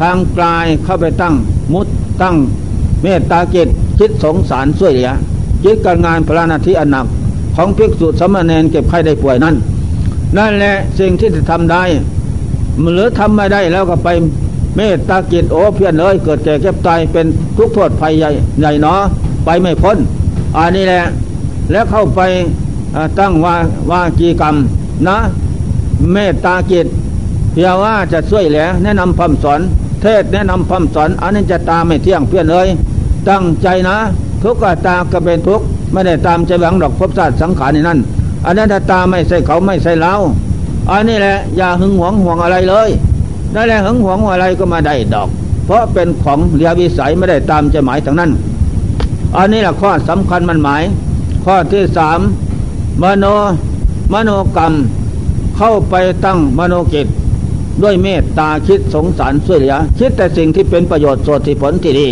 ทางกายเข้าไปตั้งมุตตั้งเมตตาจิตคิดสงสารช่วยเหลือคิดการงานพระหน้าที่อันหนักของภิกษุสามเณรเก็บไข้ได้ป่วยนั่นนั่นแหละสิ่งที่จะทำได้หรือทำไม่ได้แล้วก็ไปเมตตาจิตโอ้เพี้ยนเลยเกิดแก่เก็บตายเป็นทุกข์โทษภัยใหญ่ใหญ่เนาะไปไม่พ้นอันนี้แหละแล้วเข้าไปตั้งว่าจีกรรมนะเมตตาจิตเพียงว่าจะช่วยเหลือแนะนำคำสอนเทศแนะนำคำสอนอันนี้จะตาไม่เที่ยงเพี้ยนเลยตั้งใจนะทุกข์ตาก็เป็นทุกข์ไม่ได้ตามใจหวังหรอกภพชาติสังขารนี่นั่นอันนั้นตาไม่ใช่เขาไม่ใช่เราอันนี้แหละอย่าหึงหวงห่วงอะไรเลยได้แหละหึงหวงอะไรก็มาได้ดอกเพราะเป็นของเหลียววิสัยไม่ได้ตามใจหมายทั้งนั้นอันนี้แหละข้อสำคัญมันหมายข้อที่สามมโนกรรมเข้าไปตั้งมโนจิตด้วยเมตตาคิดสงสารช่วยเหลือคิดแต่สิ่งที่เป็นประโยชน์โสติผลที่ดี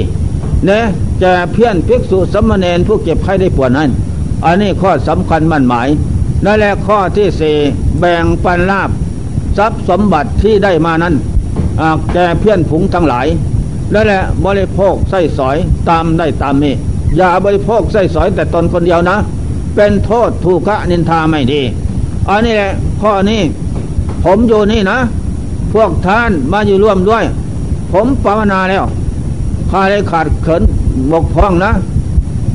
นะแก่เพื่อนภิกษุสามเณรผู้เก็บไข้ได้ป่วยนั้นอันนี้ข้อสำคัญมั่นหมายนั่นแหละข้อที่สี่แบ่งปันลาภทรัพย์สมบัติที่ได้มานั้นแก่เพื่อนฝูงทั้งหลายนั่นแหละบริโภคใช้สอยตามได้ตามมีอย่าบริโภคใช้สอยแต่ตนคนเดียวนะเป็นโทษถูกะนินทาไม่ดีอันนี้แหละข้อนี้ผมอยู่นี่นะพวกท่านมาอยู่ร่วมด้วยผมภาวนาแล้วข้าได้ขาดเขินบกพร่องนะ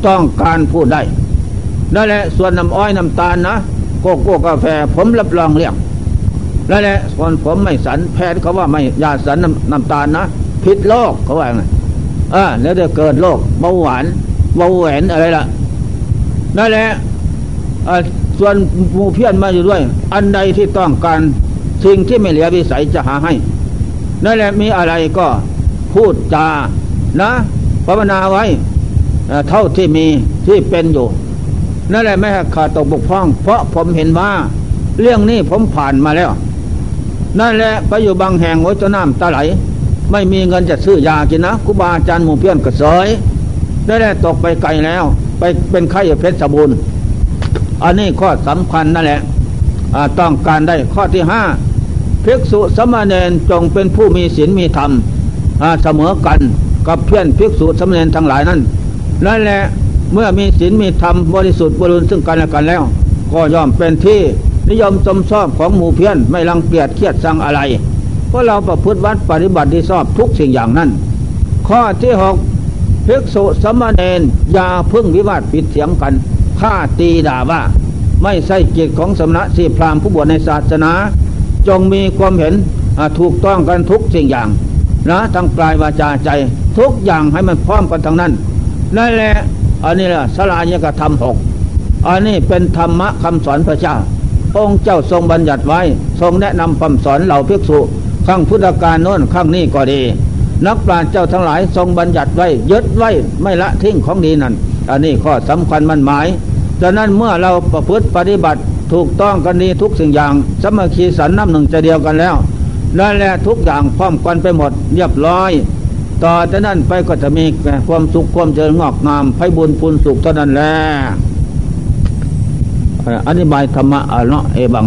ต้องการพูดได้นั่นแหละส่วนน้ำอ้อยน้ำตาลนะโกโก้กาแฟผมรับรองเรื่องนั่นแหละส่วนผมไม่สันแพทย์เขาว่าไม่ยาสันน้ำตาลนะพิษโรคเขาว่าไงแล้วจะเกิดโรคเบาหวานเบาแหวนอะไรล่ะนั่นแหละส่วนหมู่เพื่อนมาอยู่ด้วยอันใดที่ต้องการสิ่งที่ไม่เหลือวิสัยจะหาให้นั่นแหละมีอะไรก็พูดจานะภาวนาไว้เท่าที่มีที่เป็นอยู่นั่นแหละไม่ขาดตกบกพร่องเพราะผมเห็นว่าเรื่องนี้ผมผ่านมาแล้วนั่นแหละไปอยู่บางแห่งโอ้ยเจ้าน้ำตาไหลไม่มีเงินจะซื้อยากินนะครูบาอาจารย์หมู่เพื่อนก็เสยนั่นแหละตกไปไกลแล้วไปเป็นไข้เพชรบูรณ์อันนี้ข้อสำคัญนั่นแหละต้องการได้ข้อที่ห้าภิกษุสามเณรจงเป็นผู้มีศีลมีธรรมเสมอกันกับเพื่อนภิกษุสามเณรทั้งหลายนั้นนั่นแหละเมื่อมีศีลมีธรรมบริสุทธิ์บริบูรณ์ซึ่งกันและกันแล้วก็ย่อมเป็นที่นิยมชมชอบของหมู่เพื่อนไม่รังเกียจเคียดชังอะไรเพราะเราประพฤติวัดปฏิบัติที่ชอบทุกสิ่งอย่างนั้นข้อที่หกภิกษุสามเณรอย่าพึ่งวิวาทปิดเสียงกันฆ่าตีด่าว่าไม่ใช่กิจของสำนักศิษย์พราหมณ์ผู้บวชในศาสนาจงมีความเห็นถูกต้องกันทุกสิ่งอย่างนะทั้งกายวาจาใจทุกอย่างให้มันพร้อมกันทั้งนั้นนั่นแหละอันนี้แหละสลายกธรรมหกอันนี้เป็นธรรมะคำสอนพระเจ้าองค์เจ้าทรงบัญญัติไว้ทรงแนะนำคำสอนเหล่าภิกษุข้างพุทธกาลโน้นข้างนี้ก็ดีนักปราชญ์เจ้าทั้งหลายทรงบัญญัติไว้ยึดไว้ไม่ละทิ้งของดีนั่นอันนี้ข้อสำคัญมั่นหมายดังนั้นเมื่อเราประพฤติปฏิบัติถูกต้องกันดีทุกสิ่งอย่างสามัคคีสันน้ำหนึ่งใจเดียวกันแล้วนั่นแหละทุกอย่างพร้อมกันไปหมดเรียบร้อยต่อจากนั้นไปก็จะมีความสุขความเจริญงอกงามไพบุญพูนสุขเท่านั้นแหละอธิบายธรรมะเนาะเอบัง